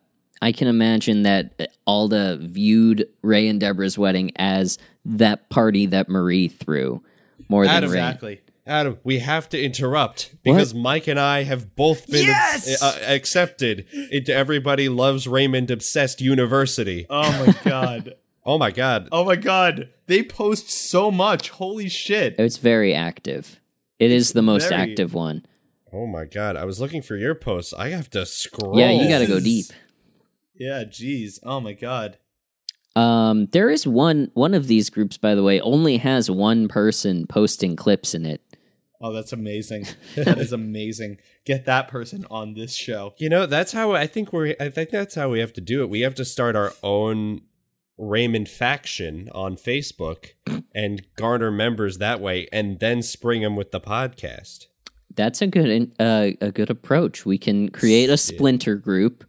I can imagine that Alda viewed Ray and Deborah's wedding as that party that Marie threw more than Adam, Ray. Exactly. Adam, we have to interrupt because what? Mike and I have both been yes! uh, accepted into Everybody Loves Raymond Obsessed University. Oh my god. Oh my god. Oh my god. They post so much. Holy shit. It's very active. It is the most Very, active one. Oh my god, I was looking for your posts. I have to scroll. Yeah, you gotta go deep. Yeah, geez. Oh my god. Um, there is one one of these groups, by the way, only has one person posting clips in it. Oh, that's amazing. That is amazing. Get that person on this show. You know, that's how I think we're I think that's how we have to do it. We have to start our own Raymond faction on Facebook and garner members that way, and then spring them with the podcast. That's a good uh, a good approach. We can create a splinter group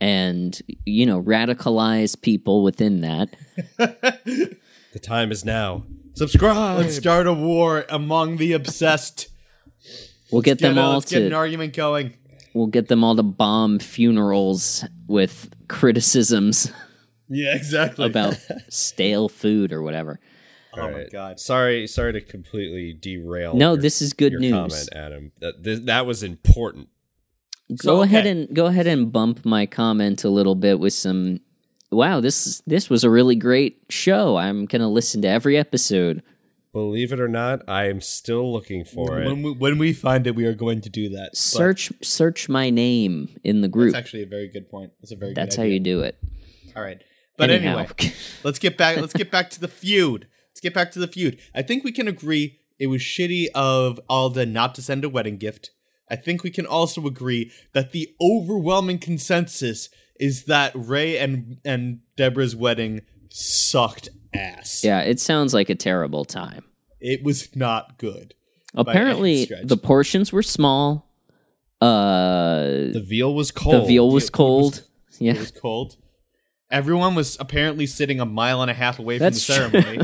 and, you know, radicalize people within that. The time is now. Subscribe. Let's start a war among the obsessed. We'll get, get them a, all let's to get an argument going. We'll get them all to bomb funerals with criticisms. Yeah, exactly. About stale food or whatever. All oh, right. my God. Sorry sorry to completely derail No, your, this is good your news. Comment, Adam. That, th- that was important. Go so, ahead okay. and go ahead and bump my comment a little bit with some wow, this this was a really great show. I'm going to listen to every episode. Believe it or not, I am still looking for when it. When we, when we find it, we are going to do that. Search search my name in the group. That's actually a very good point. That's a very that's good idea. How you do it. All right. But Anyhow. anyway, let's get back let's get back to the feud. Let's get back to the feud. I think we can agree it was shitty of Alda not to send a wedding gift. I think we can also agree that the overwhelming consensus is that Ray and and Deborah's wedding sucked ass. Yeah, it sounds like a terrible time. It was not good. Apparently, the portions were small. Uh, the veal was cold. The veal was cold. Yeah, it was cold. Everyone was apparently sitting a mile and a half away from the ceremony.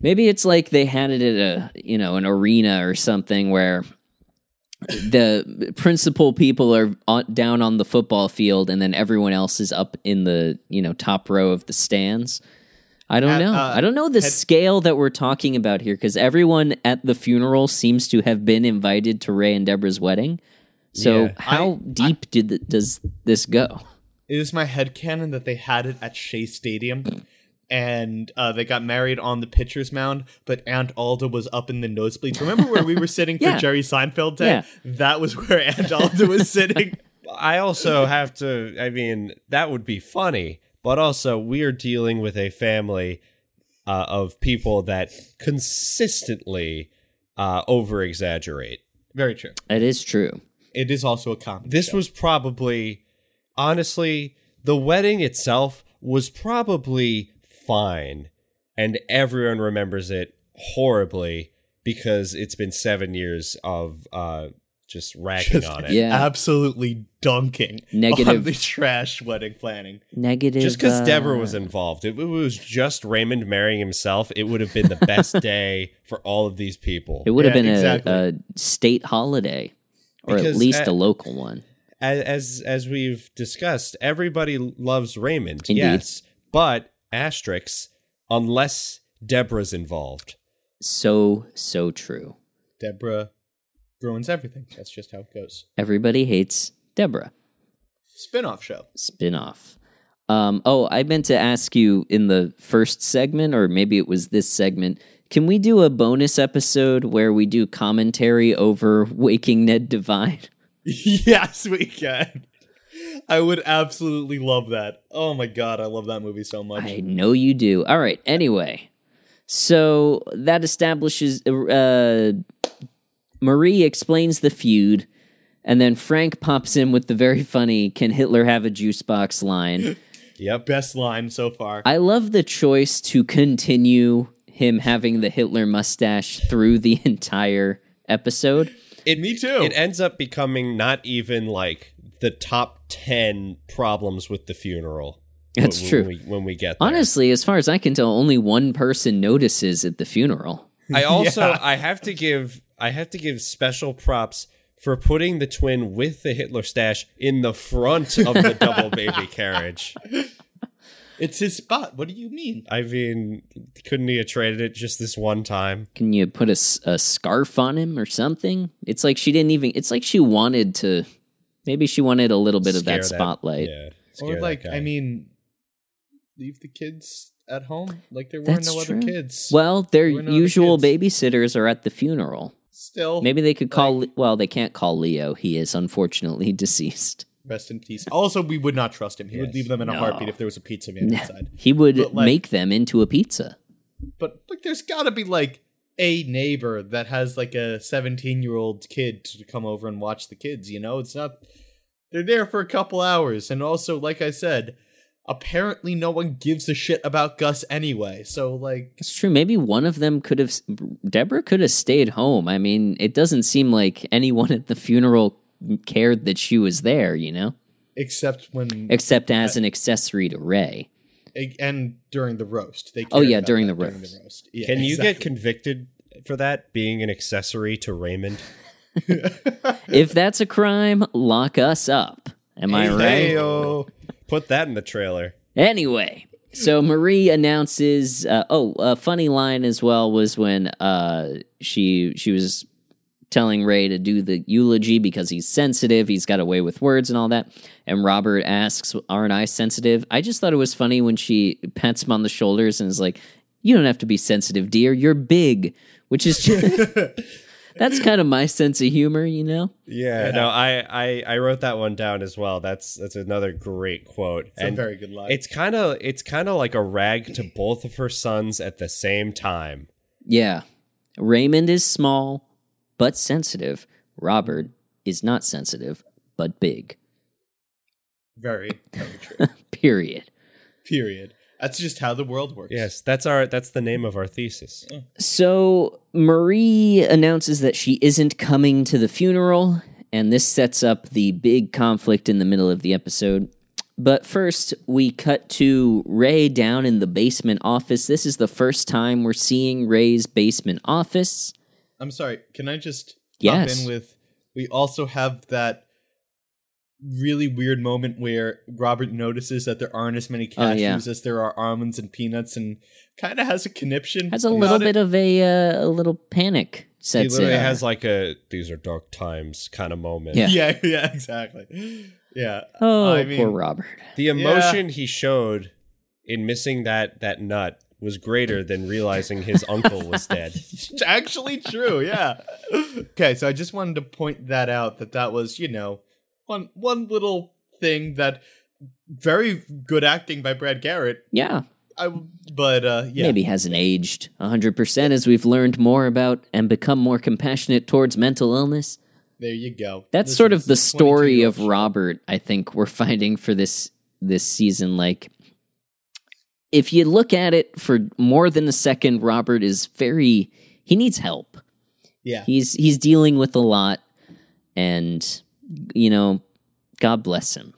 Maybe it's like they had it at a, you know, an arena or something where the principal people are on, down on the football field and then everyone else is up in the, you know, top row of the stands. I don't at, know. Uh, I don't know the had, scale that we're talking about here, because everyone at the funeral seems to have been invited to Ray and Deborah's wedding. So yeah, how I, deep I, did the, does this go? It is my headcanon that they had it at Shea Stadium. And uh, they got married on the pitcher's mound, but Aunt Alda was up in the nosebleeds. Remember where we were sitting for yeah. Jerry Seinfeld Day? Yeah. That was where Aunt Alda was sitting. I also have to, I mean, that would be funny, but also we're dealing with a family uh, of people that consistently uh, over-exaggerate. Very true. It is true. It is also a comedy This show. was probably, honestly, the wedding itself was probably fine, and everyone remembers it horribly because it's been seven years of uh just ragging just, on it yeah. absolutely dunking negative on the trash wedding planning negative just because uh, Deborah was involved. If it was just Raymond marrying himself, it would have been the best day for all of these people. It would yeah, have been exactly. a, a state holiday, or because at least at, a local one, as as we've discussed. Everybody loves Raymond. Indeed. Yes, but asterisks, unless Deborah's involved. So, so true. Deborah ruins everything. That's just how it goes. Everybody hates Deborah. Spin-off show. Spin-off. Um, oh, I meant to ask you in the first segment, or maybe it was this segment, can we do a bonus episode where we do commentary over Waking Ned Divine? Yes, we can. I would absolutely love that. Oh my God, I love that movie so much. I know you do. All right, anyway. So that establishes... Uh, Marie explains the feud, and then Frank pops in with the very funny, "Can Hitler have a juice box?" line. Yeah, best line so far. I love the choice to continue him having the Hitler mustache through the entire episode. It, Me too. It ends up becoming not even like... the top ten problems with the funeral. That's when, true. When we, when we get there. Honestly, as far as I can tell, only one person notices at the funeral. I also, yeah. I have to give, I have to give special props for putting the twin with the Hitler stash in the front of the double baby carriage. It's his spot. What do you mean? I mean, couldn't he have traded it just this one time? Can you put a, a scarf on him or something? It's like she didn't even, it's like she wanted to... Maybe she wanted a little bit scare of that, that spotlight. Yeah, or like, I mean, leave the kids at home. Like there were That's no true. other kids. Well, their there no usual babysitters are at the funeral. Still. Maybe they could call, like, well, they can't call Leo. He is unfortunately deceased. Rest in peace. Also, we would not trust him. He yes. would leave them in no. a heartbeat if there was a pizza man inside. He would like, make them into a pizza. But like, there's got to be like a neighbor that has like a seventeen-year-old kid to come over and watch the kids, you know? It's not... They're there for a couple hours, and also, like I said, apparently no one gives a shit about Gus anyway, so like... It's true, maybe one of them could have... Deborah could have stayed home. I mean, it doesn't seem like anyone at the funeral cared that she was there, you know? Except when... Except as an accessory to Ray. And during the roast. They oh, yeah, during the roast. during the roast. Yeah, Can you exactly. get convicted for that, being an accessory to Raymond? If that's a crime, lock us up. Am I right? Hey-o. Put that in the trailer. Anyway, so Marie announces, uh, oh, a funny line as well was when uh, she she was telling Ray to do the eulogy because he's sensitive, he's got a way with words and all that. And Robert asks, aren't I sensitive? I just thought it was funny when she pats him on the shoulders and is like, you don't have to be sensitive, dear, you're big, which is just... That's kind of my sense of humor, you know? Yeah, yeah. No, I, I, I wrote that one down as well. That's that's another great quote. It's and a very good line. It's kind of it's kind of like a rag to both of her sons at the same time. Yeah. Raymond is small, but sensitive. Robert is not sensitive, but big. Very, very true. Period. Period. That's just how the world works. Yes, that's our that's the name of our thesis. Oh. So Marie announces that she isn't coming to the funeral, and this sets up the big conflict in the middle of the episode. But first, we cut to Ray down in the basement office. This is the first time we're seeing Ray's basement office. I'm sorry, can I just yes. hop in with, we also have that really weird moment where Robert notices that there aren't as many cashews oh, yeah. as there are almonds and peanuts, and kind of has a conniption. Has a little bit it. of a uh, a little panic. Sets he literally in. has like a these are dark times kind of moment. Yeah, yeah, yeah exactly. Yeah. Oh, I mean, poor Robert. The emotion yeah. he showed in missing that that nut was greater than realizing his uncle was dead. Actually, true. Yeah. Okay, so I just wanted to point that out. That that was you know. One one little thing that very good acting by Brad Garrett. Yeah. I, but, uh, yeah. Maybe hasn't aged one hundred percent as we've learned more about and become more compassionate towards mental illness. There you go. That's this sort of the story of Robert, I think, we're finding for this this season. Like, if you look at it for more than a second, Robert is very... He needs help. Yeah. He's He's dealing with a lot, and... You know, God bless him.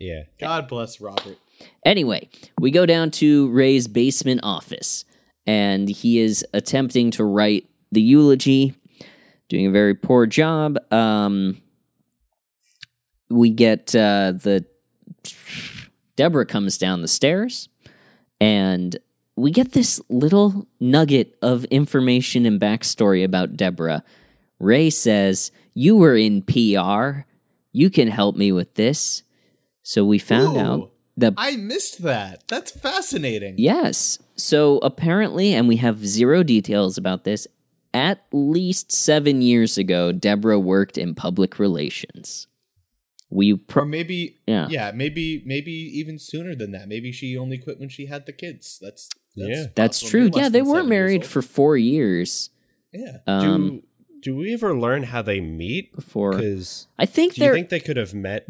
Yeah. God bless Robert. Anyway, we go down to Ray's basement office, and he is attempting to write the eulogy, doing a very poor job. Um, we get uh, the... Deborah comes down the stairs, and we get this little nugget of information and backstory about Deborah. Ray says... You were in P R. You can help me with this. So we found Ooh, out that... I missed that. That's fascinating. Yes. So apparently, and we have zero details about this, at least seven years ago, Deborah worked in public relations. We pro- or maybe... Yeah. yeah, maybe maybe even sooner than that. Maybe she only quit when she had the kids. That's That's, yeah. that's true. Yeah, they were married for four years. Yeah. Um, Do... Do we ever learn how they meet? Before, I think do you think they could have met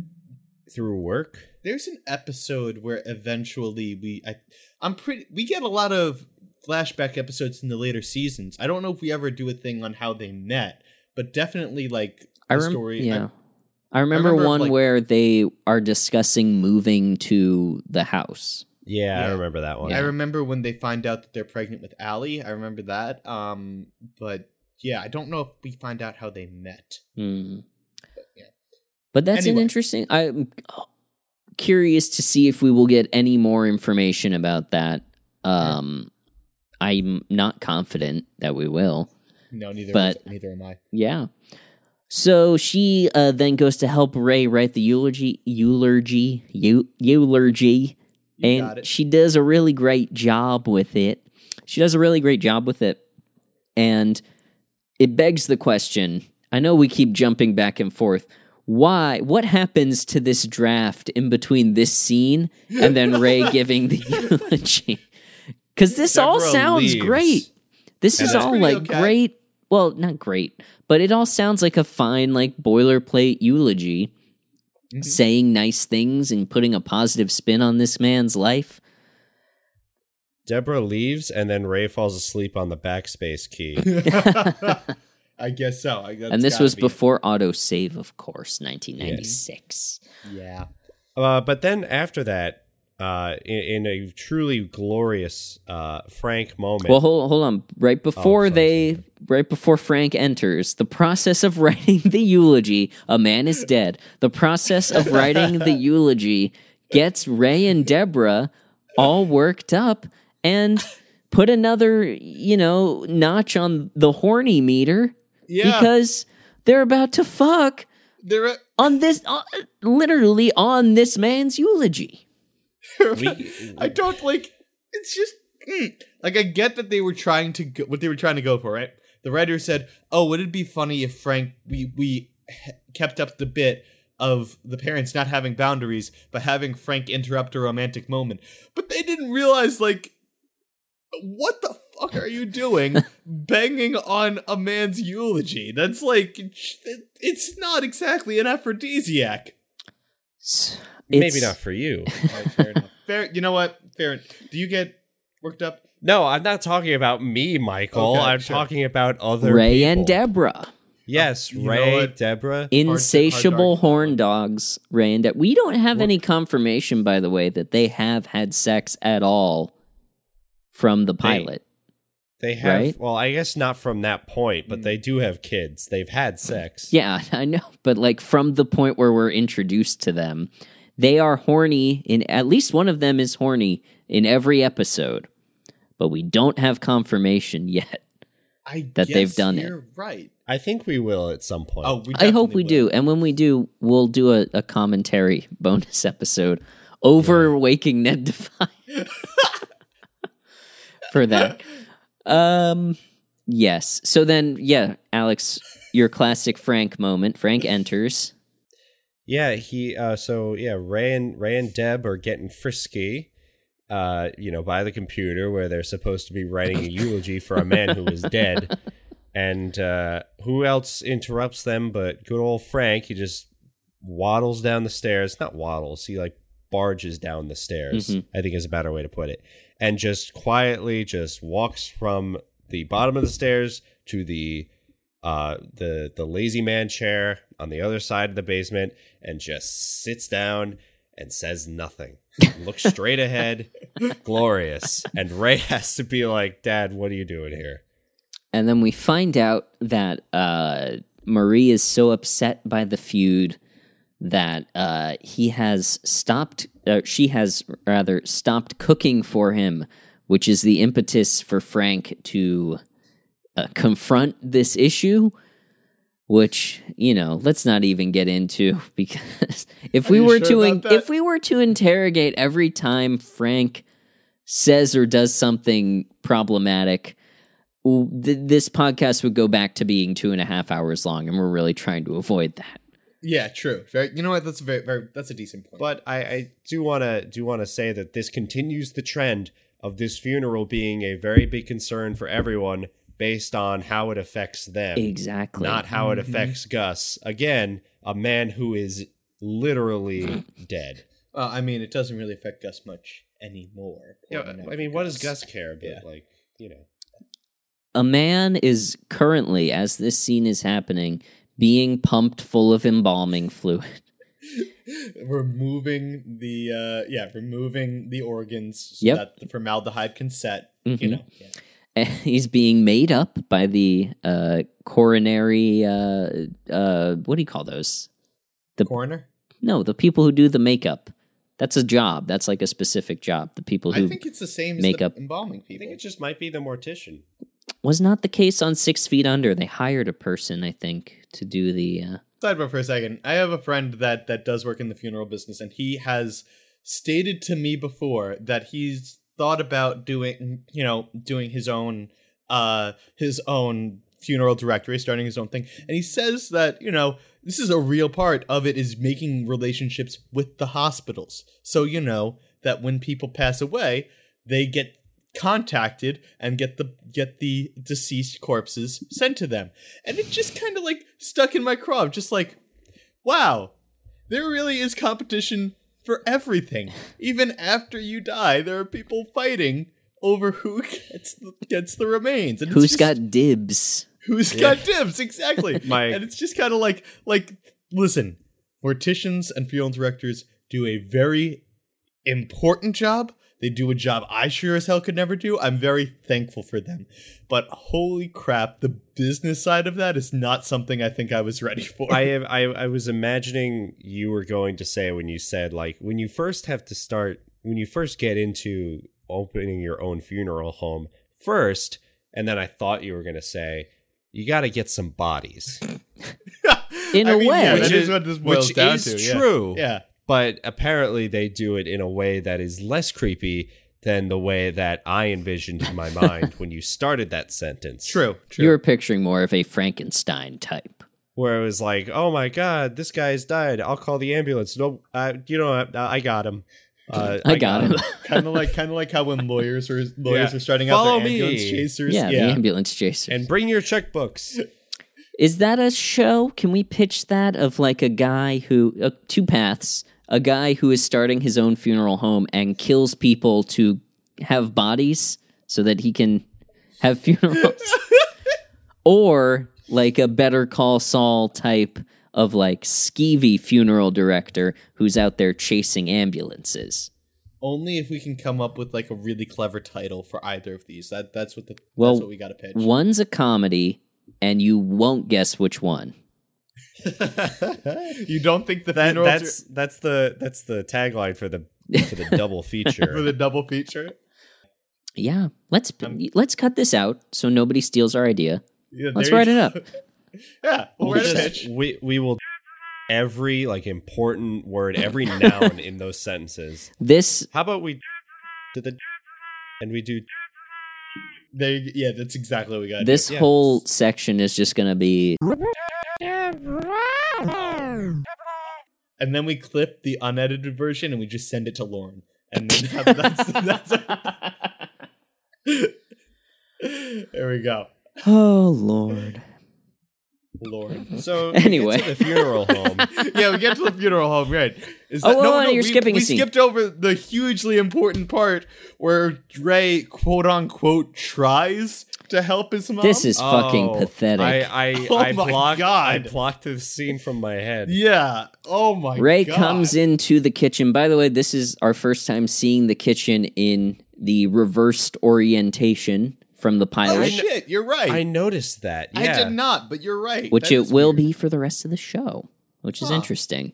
through work? There's an episode where eventually we, I, I'm pretty. We get a lot of flashback episodes in the later seasons. I don't know if we ever do a thing on how they met, but definitely like the I rem- story. Yeah, I, I, remember I remember one like, where they are discussing moving to the house. Yeah, yeah. I remember that one. Yeah. I remember when they find out that they're pregnant with Allie. I remember that. Um, but. Yeah, I don't know if we find out how they met. Mm. But, yeah. but that's anyway. an interesting... I'm curious to see if we will get any more information about that. Um, yeah. I'm not confident that we will. No, neither, but, was, neither am I. Yeah. So she uh, then goes to help Ray write the eulogy. Eulogy. Eu- eulogy. You and got it. She does a really great job with it. She does a really great job with it. And... It begs the question, I know we keep jumping back and forth, why, what happens to this draft in between this scene and then Ray giving the eulogy? Because this Deborah all sounds leaves. great. This and is all like okay. great, well, not great, but it all sounds like a fine, like, boilerplate eulogy, mm-hmm. saying nice things and putting a positive spin on this man's life. Deborah leaves, and then Ray falls asleep on the backspace key. I guess so. I guess and this was be. before autosave, of course, nineteen ninety-six. Yeah. yeah. Uh, but then after that, uh, in, in a truly glorious uh, Frank moment. Well, hold, hold on. Right before oh, they, right before Frank enters, the process of writing the eulogy, a man is dead. The process of writing the eulogy gets Ray and Deborah all worked up. And put another, you know, notch on the horny meter. Yeah. Because They're about to fuck they're a- on this, uh, literally on this man's eulogy. we, I don't like, it's just, mm. like I get that they were trying to, go, what they were trying to go for, right? The writer said, oh, would it be funny if Frank, we, we kept up the bit of the parents not having boundaries, but having Frank interrupt a romantic moment. But they didn't realize, like, what the fuck are you doing banging on a man's eulogy? That's like, it's not exactly an aphrodisiac. It's... Maybe not for you. Right, fair enough. Fair, you know what? Fair. Do you get worked up? No, I'm not talking about me, Michael. Okay, I'm sure. talking about other Ray people. and Deborah. Yes, oh, Ray, Deborah. Insatiable hard, hard, hard, horn dogs, Ray and Deborah. We don't have what? any confirmation, by the way, that they have had sex at all from the pilot. They, they have, right? Well, I guess not from that point, but mm. they do have kids. They've had sex. Yeah, I know. But like from the point where we're introduced to them, they are horny. In at least one of them is horny in every episode. But we don't have confirmation yet I that guess they've done you're it. Right. I think we will at some point. Oh, we I hope we will. do. And when we do, we'll do a, a commentary bonus episode over yeah. Waking Ned Divine for that. Um, yes. So then, yeah, Alex, your classic Frank moment. Frank enters. Yeah. He. Uh, so yeah, Ray and Ray and Deb are getting frisky. Uh, you know, by the computer where they're supposed to be writing a eulogy for a man who is dead. And uh, who else interrupts them but good old Frank? He just waddles down the stairs. Not waddles. He, like, barges down the stairs, mm-hmm. I think is a better way to put it. And just quietly just walks from the bottom of the stairs to the uh, the the lazy man chair on the other side of the basement and just sits down and says nothing. Looks straight ahead. Glorious. And Ray has to be like, Dad, what are you doing here? And then we find out that uh, Marie is so upset by the feud that uh, he has stopped, uh, she has rather stopped cooking for him, which is the impetus for Frank to uh, confront this issue. Which, you know, let's not even get into, because if we were to in- if we were to interrogate every time Frank says or does something problematic, th- this podcast would go back to being two and a half hours long, and we're really trying to avoid that. Yeah, true. Very, you know what? That's a very, very that's a decent point. But I, I do wanna do wanna say that this continues the trend of this funeral being a very big concern for everyone. Based on how it affects them. Exactly. Not how it affects mm-hmm. Gus. Again, a man who is literally dead. Uh, I mean, it doesn't really affect Gus much anymore. Yeah, I mean, Gus. What does Gus care about? Yeah. Like, you know. A man is currently, as this scene is happening, being pumped full of embalming fluid. removing the, uh, yeah, removing the organs so yep. that the formaldehyde can set, mm-hmm. you know. Yeah. He's being made up by the uh, coronary, uh, uh, what do you call those? The coroner? No, the people who do the makeup. That's a job. That's like a specific job. The people who I think it's the same makeup. As the embalming people. I think it just might be the mortician. Was not the case on Six Feet Under. They hired a person, I think, to do the... Uh... Sidebar for a second. I have a friend that, that does work in the funeral business, and he has stated to me before that he's... thought about doing, you know, doing his own, uh, his own funeral directory, starting his own thing. And he says that, you know, this is a real part of it is making relationships with the hospitals. So, you know, that when people pass away, they get contacted and get the, get the deceased corpses sent to them. And it just kind of like stuck in my craw. Just like, wow, there really is competition for everything. Even after you die, there are people fighting over who gets the, gets the remains. And who's just, got dibs? Who's yeah. got dibs? Exactly. My- and it's just kind of like, like, listen, morticians and funeral directors do a very important job. They do a job I sure as hell could never do. I'm very thankful for them. But holy crap, the business side of that is not something I think I was ready for. I have, I, I was imagining you were going to say when you said, like, when you first have to start, when you first get into opening your own funeral home first, and then I thought you were going to say, you got to get some bodies. in I a mean, way. Yeah, which is, is what this boils which down is to. Yeah. True. Yeah. But apparently they do it in a way that is less creepy than the way that I envisioned in my mind when you started that sentence. True, true. You were picturing more of a Frankenstein type. Where it was like, oh my God, this guy's died. I'll call the ambulance. No, uh, you know, I, I got him. Uh, I, I got, got him. him. kind of like, kind of like how when lawyers are lawyers yeah. are starting Follow out their ambulance me. chasers. Yeah, yeah, the ambulance chasers. And bring your checkbooks. Is that a show? Can we pitch that of like a guy who uh, two paths. A guy who is starting his own funeral home and kills people to have bodies so that he can have funerals. Or like a Better Call Saul type of like skeevy funeral director who's out there chasing ambulances. Only if we can come up with like a really clever title for either of these. That that's what the well, that's what we gotta pitch. One's a comedy and you won't guess which one. You don't think the that, that's are... that's the that's the tagline for the for the double feature for the double feature. Yeah, let's um, let's cut this out so nobody steals our idea. Yeah, let's write you... it up. Yeah, we'll we'll just, we we will every like important word, every noun in those sentences. This. How about we do the and we do. There, yeah, that's exactly what we got. This do. whole yeah. section is just gonna be. And then we clip the unedited version and we just send it to Lauren. And then that's, that's, that's there we go. Oh, Lord. Lord. So anyway, we get to the funeral home. Yeah, we get to the funeral home, right? Is that, oh, no, no, no, you're we, skipping we a scene. We skipped over the hugely important part where Ray, quote unquote, tries to help his mom. This is oh, fucking pathetic. I, I, oh I my blocked, god! I blocked this scene from my head. Yeah. Oh my god. Ray comes into the kitchen. By the way, this is our first time seeing the kitchen in the reversed orientation from the pilot. Oh shit, you're right. I noticed that. Yeah. I did not, but you're right. Which that it will weird. be for the rest of the show, which huh. is interesting.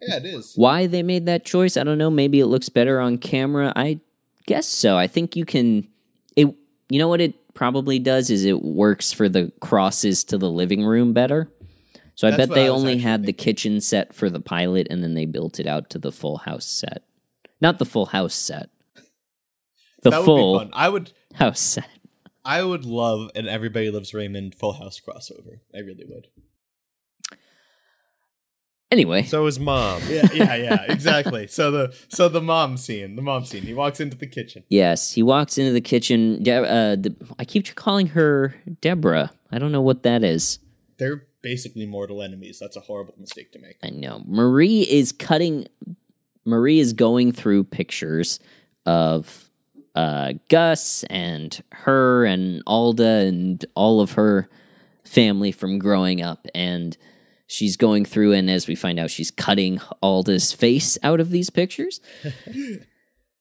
Yeah, it is. Why they made that choice, I don't know. Maybe it looks better on camera. I guess so. I think you can... It. You know what it probably does is it works for the crosses to the living room better. So That's I bet they I only had thinking. the kitchen set for the pilot, and then they built it out to the full house set. Not the full house set. The that full would be fun. I would... house set. I would love an Everybody Loves Raymond Full House crossover. I really would. Anyway. So is mom. Yeah, yeah, yeah, exactly. So the so the mom scene, the mom scene. He walks into the kitchen. Yes, he walks into the kitchen. De- uh, de- I keep calling her Deborah. I don't know what that is. They're basically mortal enemies. That's a horrible mistake to make. I know. Marie is cutting... Marie is going through pictures of... Uh, Gus and her and Alda and all of her family from growing up, and she's going through, and as we find out, she's cutting Alda's face out of these pictures.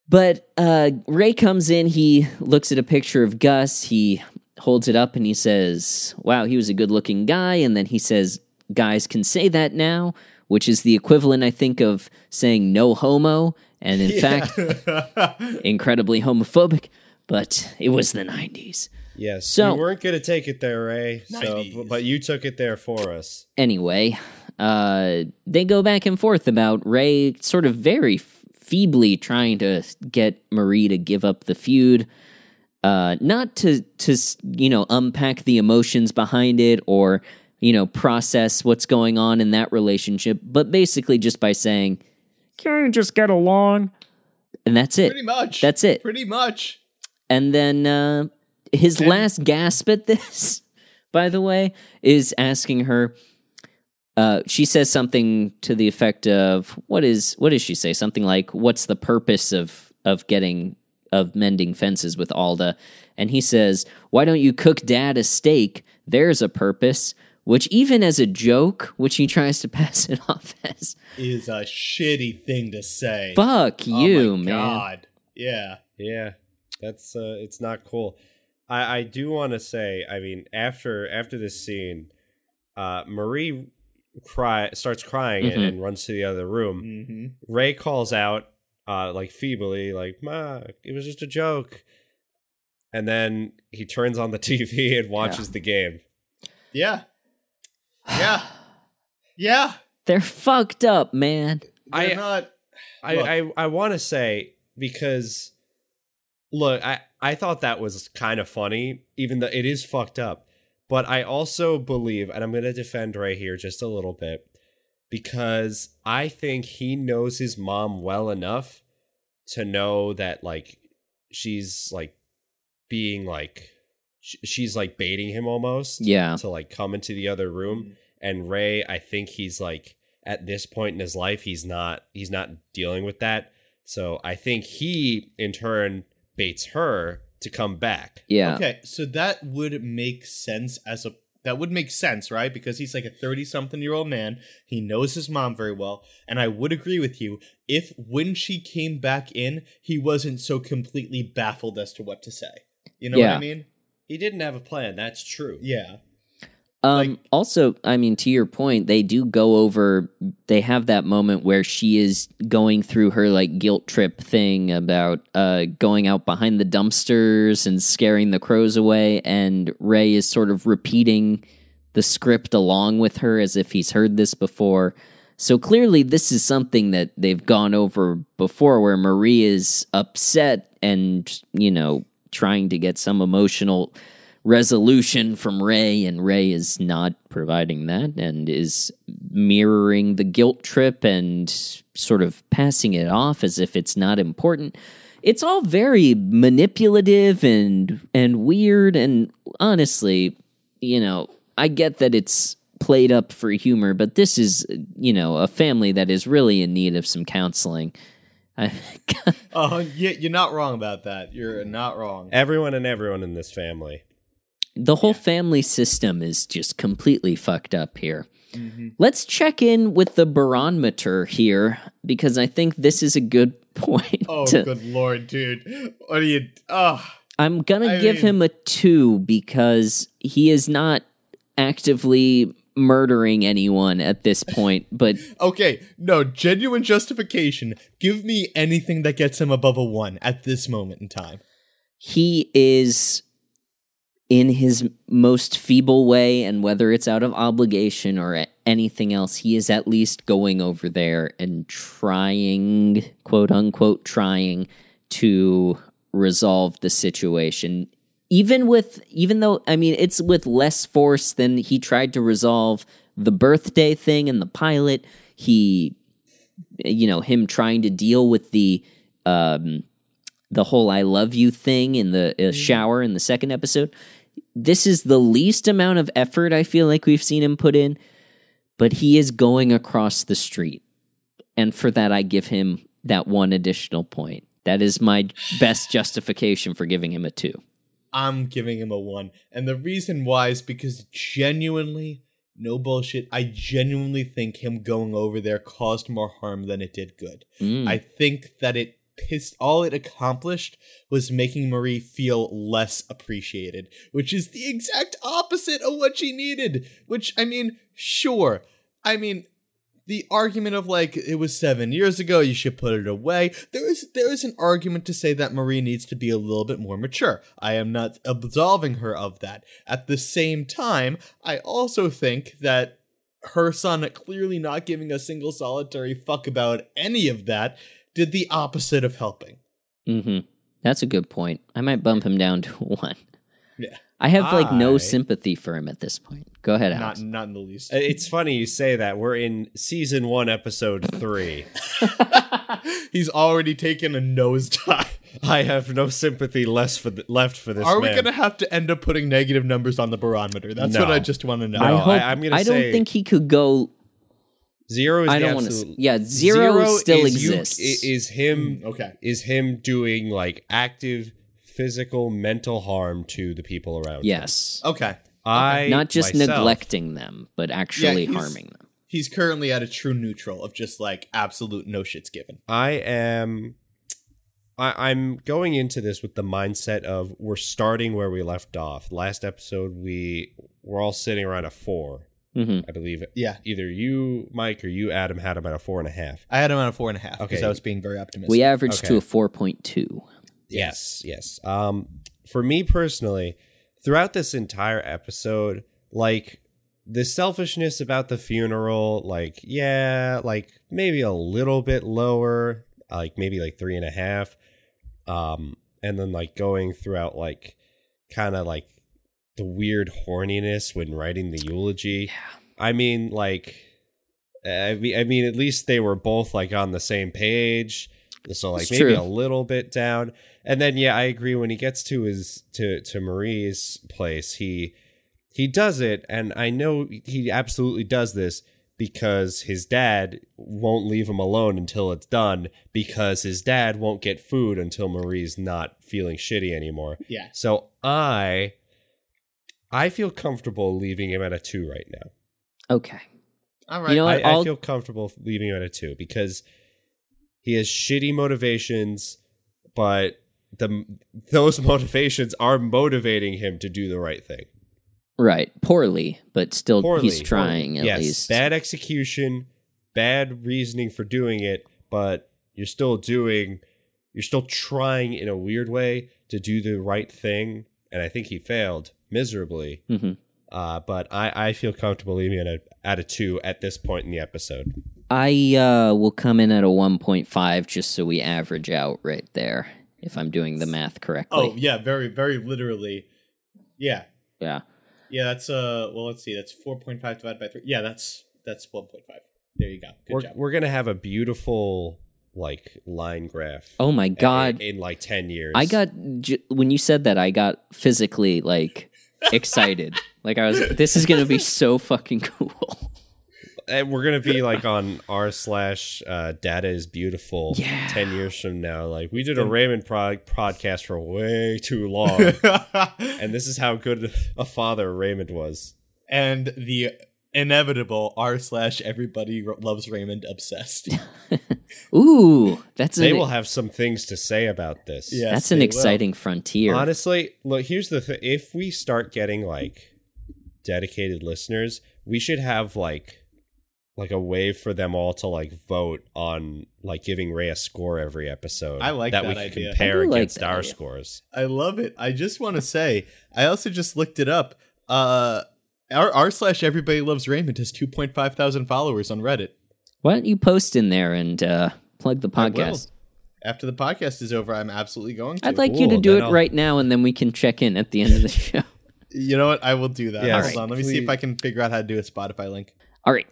But uh, Ray comes in, he looks at a picture of Gus, he holds it up and he says, wow, he was a good-looking guy, and then he says, guys can say that now, which is the equivalent, I think, of saying no homo, and in yeah. fact, incredibly homophobic, but it was the nineties. Yes, so, you weren't going to take it there, Ray, so, but you took it there for us. Anyway, uh, they go back and forth about Ray sort of very feebly trying to get Marie to give up the feud, uh, not to, to, you know, unpack the emotions behind it or, you know, process what's going on in that relationship, but basically just by saying, can't you just get along? And that's it. Pretty much. That's it. Pretty much. And then uh, his and- last gasp at this, by the way, is asking her, uh, she says something to the effect of, what is, what does she say? Something like, what's the purpose of, of getting, of mending fences with Alda? And he says, why don't you cook dad a steak? There's a purpose. Which, even as a joke, which he tries to pass it off as... is a shitty thing to say. Fuck you, man. Oh my God. Yeah. Yeah. That's, uh, it's not cool. I, I do want to say, I mean, after after this scene, uh, Marie cry starts crying mm-hmm. and, and runs to the other room. Mm-hmm. Ray calls out, uh, like, feebly, like, Ma, it was just a joke. And then he turns on the T V and watches yeah. the game. Yeah. Yeah. Yeah. They're fucked up, man. They're I, not. I, I, I, I want to say, because, look, I, I thought that was kind of funny, even though it is fucked up. But I also believe, and I'm going to defend Ray here just a little bit, because I think he knows his mom well enough to know that, like, she's, like, being, like, sh- she's, like, baiting him almost. Yeah. To, like, come into the other room. And Ray, I think he's, like, at this point in his life, he's not, he's not dealing with that. So I think he, in turn, baits her to come back. Yeah. Okay, so that would make sense as a that would make sense, right? Because he's like a thirty-something-year-old man. He knows his mom very well, and I would agree with you if when she came back in, he wasn't so completely baffled as to what to say. You know yeah. what I mean? He didn't have a plan. That's true. Yeah. Um, like, also, I mean, to your point, they do go over, they have that moment where she is going through her, like, guilt trip thing about uh, going out behind the dumpsters and scaring the crows away, and Ray is sort of repeating the script along with her as if he's heard this before. So clearly this is something that they've gone over before, where Marie is upset and, you know, trying to get some emotional resolution from Ray, and Ray is not providing that and is mirroring the guilt trip and sort of passing it off as if it's not important. It's all very manipulative and and weird, and honestly, you know, I get that it's played up for humor, but this is, you know, a family that is really in need of some counseling. Oh, yeah, you're not wrong about that. You're not wrong. Everyone and everyone in this family. The whole yeah. family system is just completely fucked up here. Mm-hmm. Let's check in with the barometer here, because I think this is a good point. Oh, to, good lord, dude. What are you... Oh, I'm going to give mean, him a two, because he is not actively murdering anyone at this point, but... Okay, no, genuine justification. Give me anything that gets him above a one at this moment in time. He is... in his most feeble way, and whether it's out of obligation or anything else, he is at least going over there and trying, quote unquote, trying to resolve the situation. Even with, even though, I mean, it's with less force than he tried to resolve the birthday thing and the pilot. He, you know, him trying to deal with the, um, the whole I love you thing in the uh, shower in the second episode. This is the least amount of effort I feel like we've seen him put in, but he is going across the street. And for that, I give him that one additional point. That is my best justification for giving him a two. I'm giving him a one. And the reason why is because genuinely, no bullshit, I genuinely think him going over there caused more harm than it did good. Mm. I think that it His, all it accomplished was making Marie feel less appreciated, which is the exact opposite of what she needed. Which, I mean, sure. I mean, the argument of, like, it was seven years ago, you should put it away. There is, there is an argument to say that Marie needs to be a little bit more mature. I am not absolving her of that. At the same time, I also think that her son clearly not giving a single solitary fuck about any of that did the opposite of helping. Mm-hmm. That's a good point. I might bump him down to one. Yeah. I have, I... like, no sympathy for him at this point. Go ahead, Alex. Not, not in the least. It's funny you say that. We're in season one, episode three. He's already taken a nosedive. I have no sympathy less for th- left for this. Are we man. gonna have to end up putting negative numbers on the barometer? That's no. what I just want to know. No, I, hope, I, I'm gonna I say... don't think he could go. Zero is I don't absolute, wanna, yeah, zero, zero still is exists. You, is him okay. is him doing, like, active physical mental harm to the people around yes. him. Yes. Okay. I not just myself, neglecting them, but actually yeah, harming them. He's currently at a true neutral of just, like, absolute no shits given. I am I, I'm going into this with the mindset of we're starting where we left off. Last episode we were all sitting around a four. Mm-hmm. I believe it. Yeah. Either you, Mike, or you, Adam, had him at a four and a half. I had him at a four and a half because okay. I was being very optimistic. We averaged okay. to a four point two. Yes, yes. Um, for me personally, throughout this entire episode, like, the selfishness about the funeral, like, yeah, like maybe a little bit lower, like maybe like three and a half. Um, and then like going throughout, like kind of like the weird horniness when writing the eulogy. Yeah. I mean, like, I mean, I mean, at least they were both like on the same page. So like it's maybe true. A little bit down. And then, yeah, I agree. When he gets to his to, to Marie's place, he he does it. And I know he absolutely does this because his dad won't leave him alone until it's done, because his dad won't get food until Marie's not feeling shitty anymore. Yeah. So I I feel comfortable leaving him at a two right now. Okay. All right. You know what, I, I feel comfortable leaving him at a two because he has shitty motivations, but the those motivations are motivating him to do the right thing. Right. Poorly, but still Poorly. he's trying Poorly. at yes. least. Bad execution, bad reasoning for doing it, but you're still doing, you're still trying in a weird way to do the right thing. And I think he failed miserably. Mm-hmm. Uh, but I, I feel comfortable leaving it at a two at this point in the episode. I uh, will come in at a one point five just so we average out right there, if I'm doing the math correctly. Oh, yeah, very, very literally. Yeah. Yeah. Yeah, that's, uh, well, let's see, that's four point five divided by three. Yeah, that's that's one point five. There you go. Good we're, job. We're going to have a beautiful, like, line graph. Oh, my God. In, in like, ten years. I got, when you said that, I got physically, like... excited. Like I was like, this is gonna be so fucking cool. And we're gonna be like on r slash uh data is beautiful yeah. ten years from now. Like we did a Raymond pro- podcast for way too long. And this is how good a father Raymond was. And the inevitable r slash everybody loves Raymond obsessed. Ooh, that's they an, will have some things to say about this. Yes, that's an exciting will. frontier. Honestly, look, here's the thing: if we start getting like dedicated listeners, we should have like like a way for them all to like vote on like giving Ray a score every episode. I like that, that we can idea. compare against like our idea. scores. I love it. I just want to say, I also just looked it up. Uh. R slash Everybody Loves Raymond has two point five thousand followers on Reddit. Why don't you post in there and uh, plug the podcast? After the podcast is over, I'm absolutely going to. I'd like Ooh, you to do it I'll... right now, and then we can check in at the end of the show. You know what? I will do that. Yeah, hold right. on. Let me Please. see if I can figure out how to do a Spotify link. All right.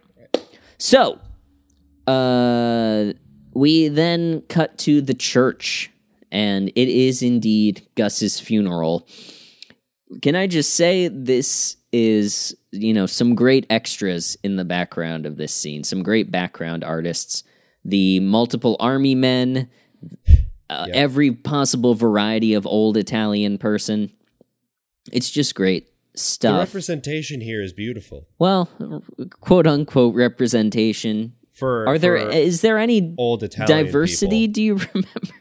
So uh, we then cut to the church, and it is indeed Gus's funeral. Can I just say this is, you know, some great extras in the background of this scene, some great background artists, the multiple army men, uh, yep. every possible variety of old Italian person. It's just great stuff. The representation here is beautiful. Well, quote unquote representation. For Are there for is there any old Italian diversity, people. Do you remember,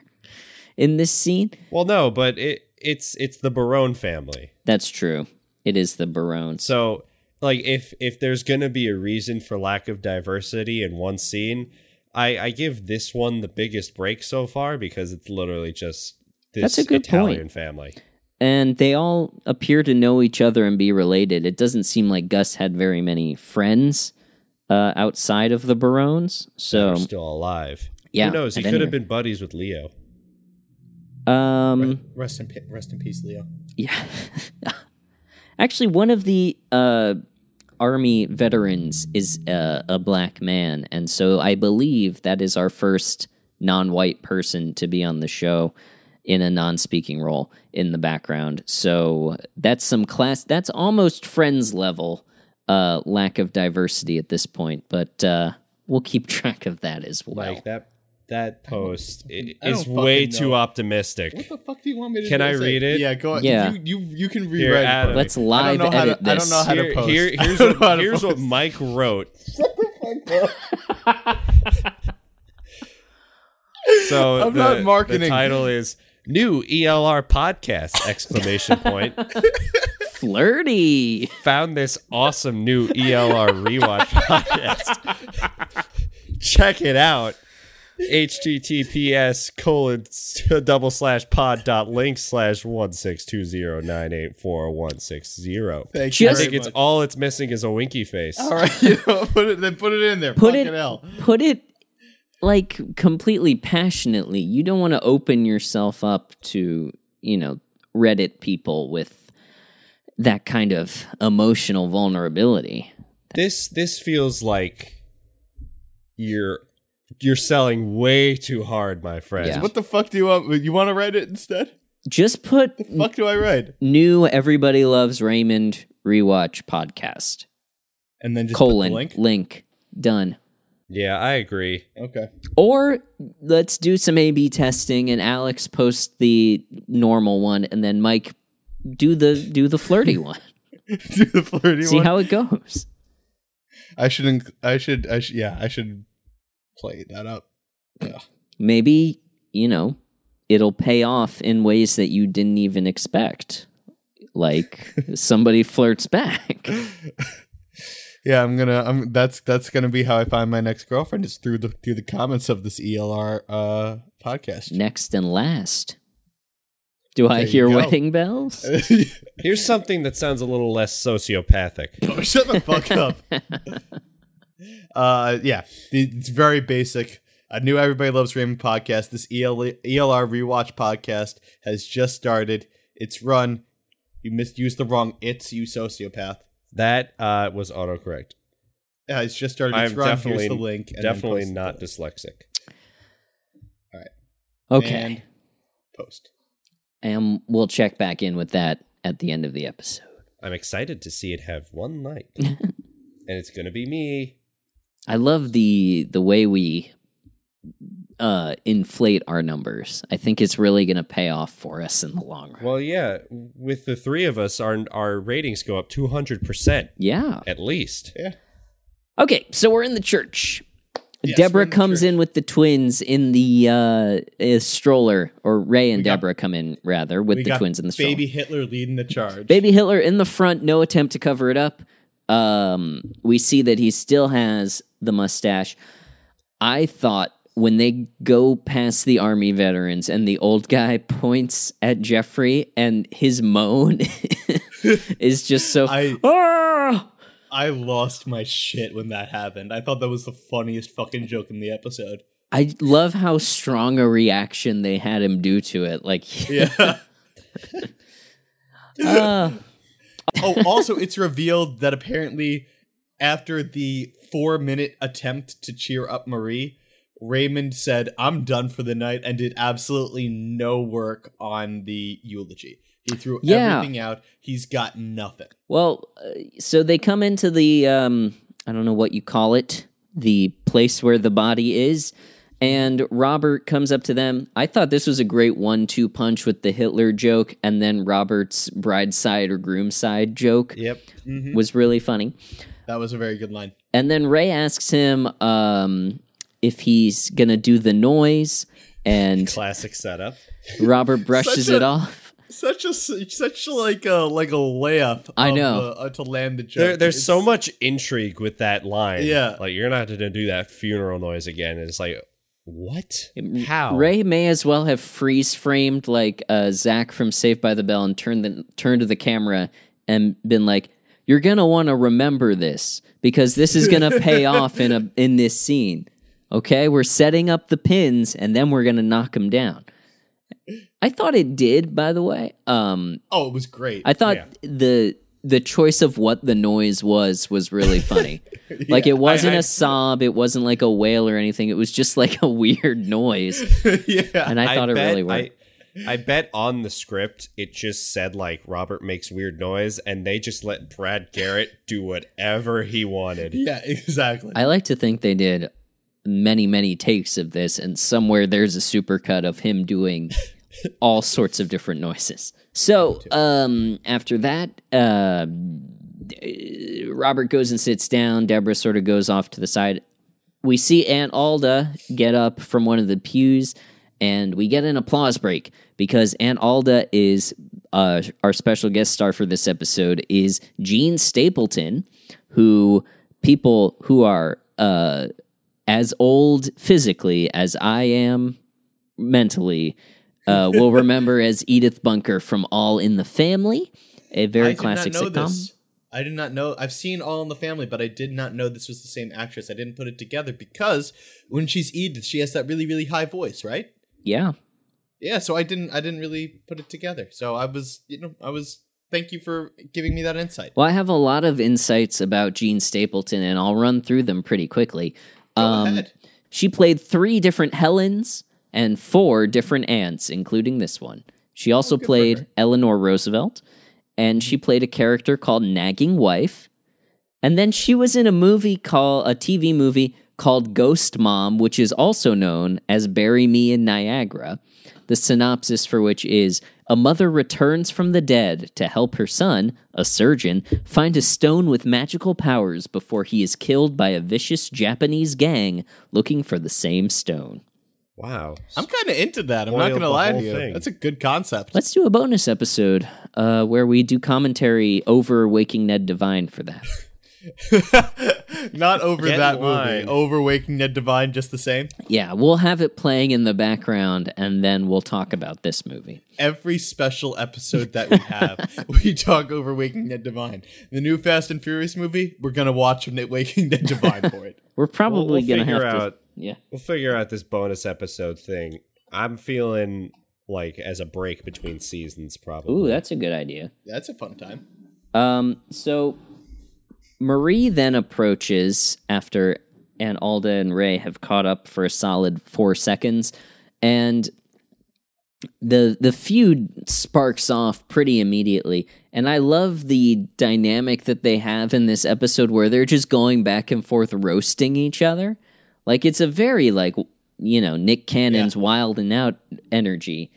in this scene? Well, no, but it it's it's the Barone family. That's true. It is the Barones. So, like, if if there's going to be a reason for lack of diversity in one scene, I, I give this one the biggest break so far because it's literally just this Italian point. family. And they all appear to know each other and be related. It doesn't seem like Gus had very many friends uh, outside of the Barones. So they're still alive. Yeah, who knows? He could anywhere. have been buddies with Leo. Um, Rest in, rest in peace, Leo. Yeah. Actually, one of the uh, army veterans is uh, a black man, and so I believe that is our first non-white person to be on the show in a non-speaking role in the background. So that's some class. That's almost Friends level uh, lack of diversity at this point, but uh, we'll keep track of that as well. Like that. That post it is way know. too optimistic. What the fuck do you want me to can do? Can I read it? Yeah, go on. Yeah. You, you, you can read it. Let's live edit this. I don't know how to post. Here, here's what, here's what Mike wrote. Shut the fuck up. So I'm the, not marketing. The title is New E L R Podcast! Exclamation point. Flirty. Found this awesome new E L R Rewatch podcast. Check it out. https colon double slash pod dot link slash one six two zero nine eight four one six zero. I think it's much. All it's missing is a winky face. All right, you know, put it then put it in there. Put Fucking it. Hell. Put it like completely passionately. You don't want to open yourself up to, you know, Reddit people with that kind of emotional vulnerability. This this feels like you're you're selling way too hard, my friend. Yeah. What the fuck do you want? You want to write it instead? Just put. What the fuck do I write? New Everybody Loves Raymond rewatch podcast. And then just colon, put the link. Link done. Yeah, I agree. Okay. Or let's do some A B testing, and Alex posts the normal one, and then Mike do the do the flirty one. do the flirty See one. See how it goes. I shouldn't. I should. I should. Yeah, I should play that up. Yeah. Maybe, you know, it'll pay off in ways that you didn't even expect. Like somebody flirts back. Yeah, I'm gonna. I'm that's that's gonna be how I find my next girlfriend, is through the through the comments of this E L R uh, podcast. Next and last. Do there I hear wedding bells? Here's something that sounds a little less sociopathic. Oh, shut the fuck up. uh, yeah, it's very basic. A new Everybody Loves Raymond podcast. This E L- E L R rewatch podcast has just started. It's run. You misused the wrong it's, you sociopath. That uh, was autocorrect. Uh, it's just started. It's I'm run. Here's the link. And definitely not dyslexic. All right. Okay. And post. And we'll check back in with that at the end of the episode. I'm excited to see it have one night. And it's going to be me. I love the the way we uh, inflate our numbers. I think it's really going to pay off for us in the long run. Well, yeah. With the three of us, our, our ratings go up two hundred percent. Yeah. At least. Yeah. Okay, so we're in the church. Yes, Deborah comes in with the twins in the uh, stroller, or Ray and got, Deborah come in, rather, with the twins in the stroller. Baby Hitler leading the charge. Baby Hitler in the front, no attempt to cover it up. Um, we see that he still has the mustache. I thought when they go past the army veterans and the old guy points at Jeffrey and his moan is just so... I, ah! I lost my shit when that happened. I thought that was the funniest fucking joke in the episode. I love how strong a reaction they had him do to it. Like, yeah. uh. Oh, also, it's revealed that apparently after the four-minute attempt to cheer up Marie, Raymond said, "I'm done for the night," and did absolutely no work on the eulogy. He threw yeah. everything out. He's got nothing. Well, uh, so they come into the, um, I don't know what you call it, the place where the body is, and Robert comes up to them. I thought this was a great one two punch with the Hitler joke, and then Robert's brideside or groomside joke yep. mm-hmm. was really funny. That was a very good line. And then Ray asks him um, if he's going to do the noise. And classic setup. Robert brushes a- it off. Such a such like a like a layup. I know of, uh, to land the joke. There, there's it's, so much intrigue with that line. Yeah, like you're not going to do that funeral noise again. And it's like, what? How? Ray may as well have freeze framed like uh, Zach from Saved by the Bell and turned the turned to the camera and been like, "You're gonna want to remember this because this is gonna pay off in a in this scene." Okay, we're setting up the pins and then we're gonna knock them down. I thought it did, by the way. Um, oh, it was great. I thought yeah. the the choice of what the noise was was really funny. yeah, like, it wasn't I, I, a sob. It wasn't like a wail or anything. It was just like a weird noise. yeah, And I thought I it bet, really worked. I, I bet on the script, it just said, like, Robert makes weird noise, and they just let Brad Garrett do whatever he wanted. Yeah, exactly. I like to think they did many, many takes of this, and somewhere there's a supercut of him doing... all sorts of different noises. So um, after that, uh, Robert goes and sits down. Deborah sort of goes off to the side. We see Aunt Alda get up from one of the pews, and we get an applause break because Aunt Alda is uh, our special guest star for this episode is Jean Stapleton, who people who are uh, as old physically as I am mentally, uh, will remember as Edith Bunker from All in the Family, a very I classic did not know sitcom. This. I did not know. I've seen All in the Family, but I did not know this was the same actress. I didn't put it together because when she's Edith, she has that really, really high voice, right? Yeah. Yeah, so I didn't I didn't really put it together. So I was, you know, I was, thank you for giving me that insight. Well, I have a lot of insights about Jean Stapleton, and I'll run through them pretty quickly. Go um, ahead. She played three different Helens and four different aunts, including this one. She also oh, played Eleanor Roosevelt, and she played a character called Nagging Wife. And then she was in a movie called, a T V movie called Ghost Mom, which is also known as Bury Me in Niagara. The synopsis for which is, a mother returns from the dead to help her son, a surgeon, find a stone with magical powers before he is killed by a vicious Japanese gang looking for the same stone. Wow. I'm kind of into that. I'm Oiled not going to lie to you. Thing. That's a good concept. Let's do a bonus episode uh, where we do commentary over Waking Ned Divine for that. Not over Get that movie. Over Waking Ned Divine, just the same. Yeah, we'll have it playing in the background, and then we'll talk about this movie. Every special episode that we have, we talk over Waking Ned Divine. The new Fast and Furious movie, we're gonna watch Waking Ned Divine for it. We're probably we'll, we'll gonna have out, to. Yeah, we'll figure out this bonus episode thing. I'm feeling like as a break between seasons, probably. Ooh, that's a good idea. That's a fun time. Um, so. Marie then approaches after Aunt Alda and Ray have caught up for a solid four seconds, and the the feud sparks off pretty immediately. And I love the dynamic that they have in this episode where they're just going back and forth roasting each other. Like, it's a very, like, you know, Nick Cannon's yeah. Wild and Out energy.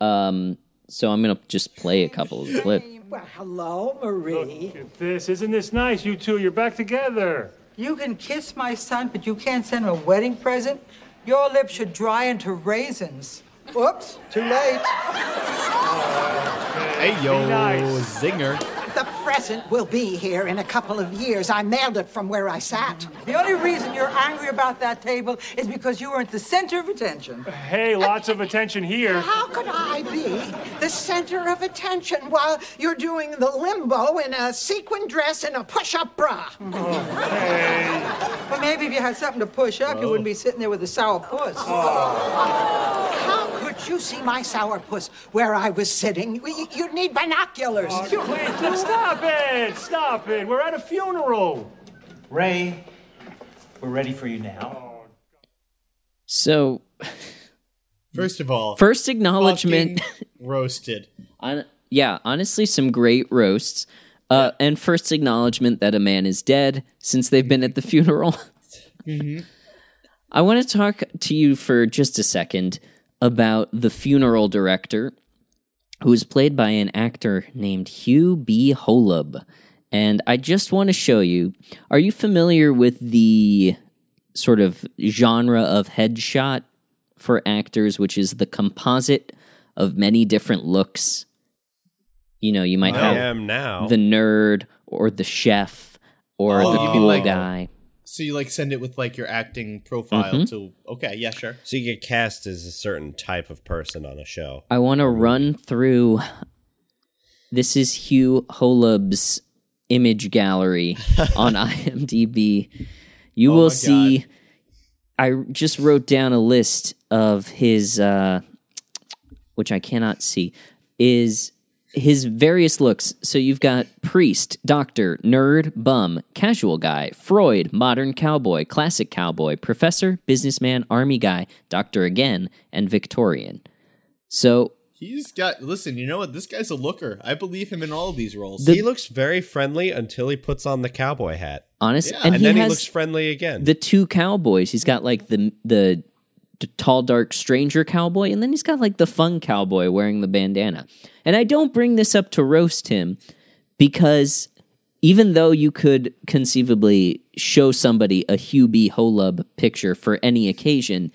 Um, so I'm going to just play a couple of clips. Well, hello, Marie. Look at this. Isn't this nice? You two, you're back together. You can kiss my son, but you can't send him a wedding present? Your lips should dry into raisins. Oops, too late. Hey, yo, nice. Zinger. The present will be here in a couple of years. I mailed it from where I sat. The only reason you're angry about that table is because you weren't the center of attention. Hey, lots of attention here. How could I be the center of attention while you're doing the limbo in a sequin dress and a push-up bra? Oh, hey. Well, maybe if you had something to push up, oh. you wouldn't be sitting there with a sour puss. Oh. How could you see my sour puss where I was sitting? You'd need binoculars. Oh, stop it! Stop it! We're at a funeral! Ray, we're ready for you now. So... First of all... First acknowledgement... roasted. On, yeah, honestly, some great roasts. Uh, yeah. And first acknowledgement that a man is dead since they've been at the funeral. Mm-hmm. I want to talk to you for just a second about the funeral director, who is played by an actor named Hugh B. Holub. And I just want to show you, are you familiar with the sort of genre of headshot for actors, which is the composite of many different looks? You know, you might I have am now. the nerd or the chef or oh, the cool like, guy. So you like send it with like your acting profile mm-hmm. to, okay, yeah, sure. So you get cast as a certain type of person on a show. I want to run through, this is Hugh Holub's image gallery on IMDb. You oh will see, God. I just wrote down a list of his, uh, which I cannot see, is... his various looks. So you've got priest, doctor, nerd, bum, casual guy, Freud, modern cowboy, classic cowboy, professor, businessman, army guy, doctor again, and Victorian. So he's got, listen, you know what? This guy's a looker. I believe him in all of these roles. The, he looks very friendly until he puts on the cowboy hat. Honestly. Yeah. And, and then he, he looks friendly again. The two cowboys. He's got like the, the the tall, dark stranger cowboy, and then he's got like the fun cowboy wearing the bandana. And I don't bring this up to roast him because even though you could conceivably show somebody a Hugh B. Holub picture for any occasion,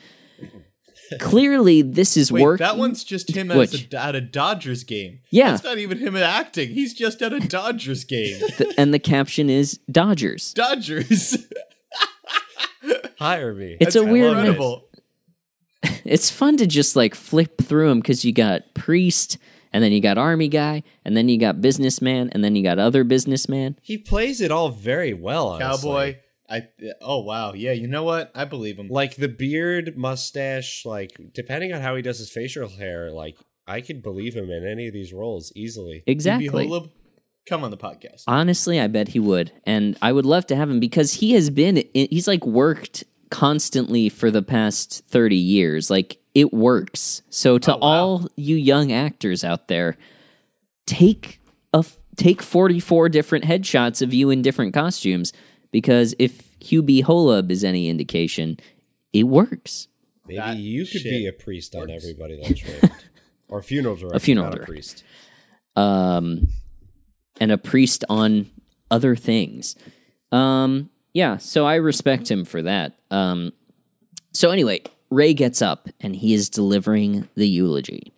clearly this is Wait, work. That one's just him as a, at a Dodgers game. Yeah. That's not even him acting. He's just at a Dodgers game. The, and the caption is Dodgers. Dodgers. Hire me. It's That's a weird incredible. mix. It's fun to just like flip through them because you got priest, and then you got army guy, and then you got businessman, and then you got other businessman. He plays it all very well, honestly. Cowboy. I oh wow yeah you know what I believe him. Like the beard, mustache, like depending on how he does his facial hair, like I could believe him in any of these roles easily. Exactly. Holub, come on the podcast. Honestly, I bet he would, and I would love to have him because he has been he's like worked constantly for the past thirty years. Like it works. So to oh, wow. all you young actors out there, take a take forty-four different headshots of you in different costumes. Because if Hugh B. Holub is any indication, it works. Maybe that you could be a priest works. on Everybody Loves Raymond. Or a funeral director, a funeral not director. a priest. Um, and a priest on other things. Um, yeah, so I respect him for that. Um, so anyway, Ray gets up, and he is delivering the eulogy.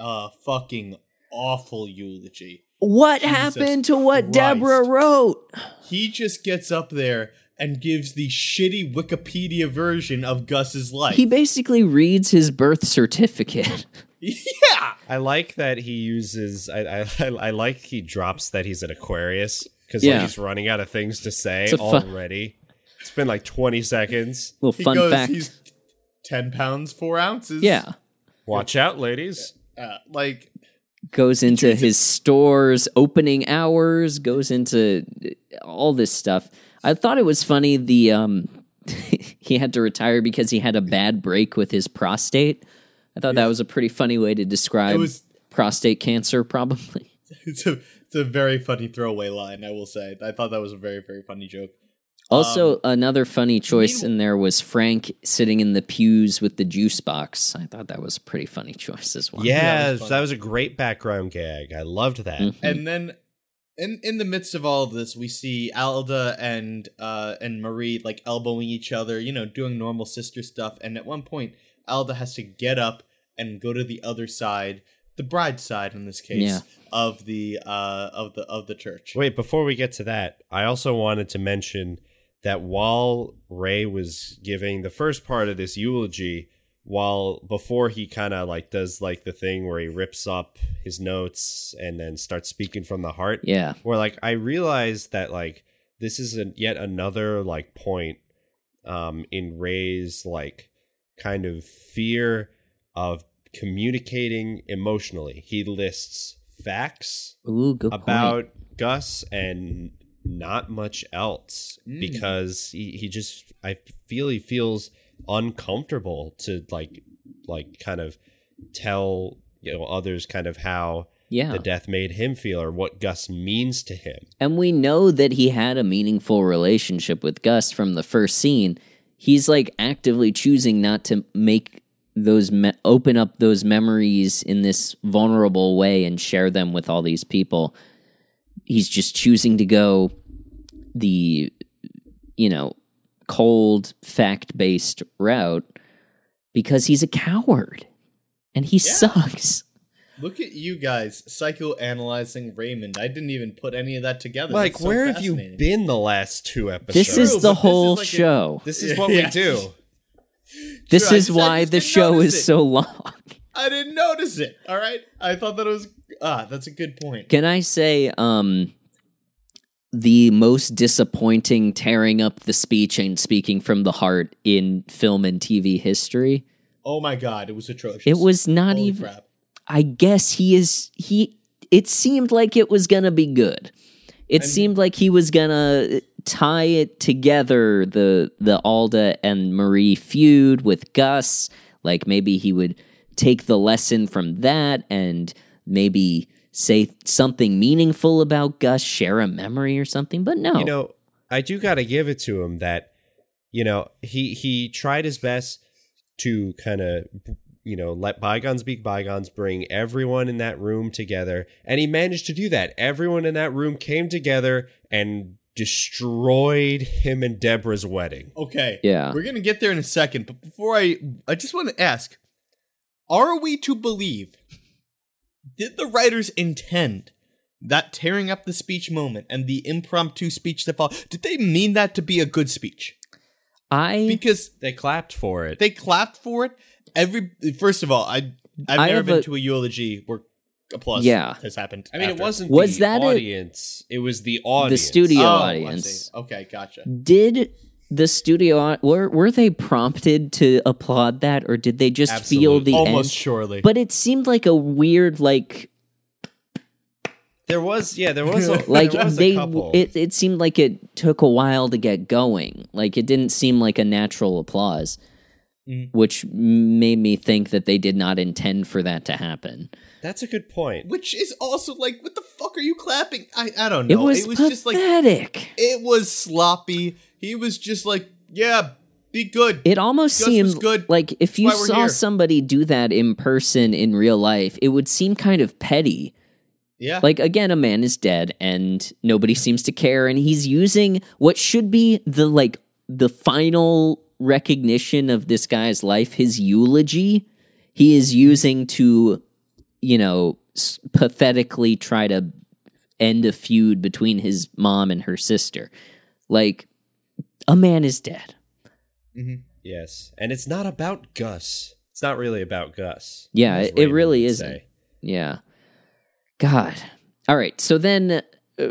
Uh, fucking awful eulogy. What Jesus happened to what Christ. Deborah wrote? He just gets up there and gives the shitty Wikipedia version of Gus's life. He basically reads his birth certificate. Yeah! I like that he uses... I I, I like he drops that he's an Aquarius, because yeah. like he's running out of things to say it's already. Fun, it's been like twenty seconds. Little he fun goes, fact. He's ten pounds, four ounces. Yeah. Watch out, ladies. Uh, like... Goes into his store's opening hours, goes into all this stuff. I thought it was funny the um, he had to retire because he had a bad break with his prostate. I thought that was a pretty funny way to describe was, prostate cancer, probably. It's a, it's a very funny throwaway line, I will say. I thought that was a very, very funny joke. Also, um, another funny choice in there was Frank sitting in the pews with the juice box. I thought that was a pretty funny choice as well. Yeah, that was, that was a great background gag. I loved that. Mm-hmm. And then in in the midst of all of this, we see Alda and uh, and Marie like elbowing each other, you know, doing normal sister stuff. And at one point, Alda has to get up and go to the other side, the bride's side in this case, yeah. of the uh, of the of the church. Wait, before we get to that, I also wanted to mention that while Ray was giving the first part of this eulogy, while before he kind of like does like the thing where he rips up his notes and then starts speaking from the heart. Yeah. Where like I realized that like this is a, yet another like point um, in Ray's like kind of fear of communicating emotionally. He lists facts Ooh, good about point. Gus and not much else mm. because he, he just I feel he feels uncomfortable to like like kind of tell you know others kind of how yeah. the death made him feel or what Gus means to him. And we know that he had a meaningful relationship with Gus from the first scene. He's like actively choosing not to make those me- open up those memories in this vulnerable way and share them with all these people. He's just choosing to go the, you know, cold, fact-based route because he's a coward, and he yeah. sucks. Look at you guys psychoanalyzing Raymond. I didn't even put any of that together. Like, That's so where have you been the last two episodes? This is True, the whole this is like show. A, this is what yeah. we do. This True, is why the show is it. so long. I didn't notice it, all right? I thought that it was... Ah, that's a good point. Can I say um, the most disappointing tearing up the speech and speaking from the heart in film and T V history? Oh my God, it was atrocious. It was not Holy even... Crap. I guess he is... He. It seemed like it was going to be good. It I mean, seemed like he was going to tie it together, the the Alda and Marie feud with Gus. Like maybe he would take the lesson from that and... maybe say something meaningful about Gus, share a memory or something, but no. You know, I do got to give it to him that, you know, he, he tried his best to kind of, you know, let bygones be bygones, bring everyone in that room together, and he managed to do that. Everyone in that room came together and destroyed him and Deborah's wedding. Okay. Yeah. We're going to get there in a second, but before I, I just want to ask, are we to believe... did the writers intend that tearing up the speech moment and the impromptu speech that followed? Did they mean that to be a good speech? I because they clapped for it. They clapped for it. Every first of all, I I've I never been a, to a eulogy where applause yeah. has happened. I mean, after. It wasn't was the that audience; a, it was the audience, the studio oh, audience. Okay, gotcha. Did the studio were were they prompted to applaud that, or did they just Absolutely. feel the almost end? Surely? But it seemed like a weird like. There was, yeah, there was a, like there was they, a couple. It, it seemed like it took a while to get going. Like, it didn't seem like a natural applause, mm. which made me think that they did not intend for that to happen. That's a good point. Which is also like, what the fuck are you clapping? I, I don't know. It was, it was pathetic. Just like, it was sloppy. He was just like, yeah, be good. It almost Gus seemed good. Like if you saw here. somebody do that in person in real life, it would seem kind of petty. Yeah. Like, again, a man is dead and nobody seems to care. And he's using what should be the, like, the final recognition of this guy's life, his eulogy, he is using to, you know, pathetically try to end a feud between his mom and her sister. Like, a man is dead. Mm-hmm. Yes. And it's not about Gus. It's not really about Gus. Yeah, it, it really isn't. Say. Yeah. God. All right. So then uh,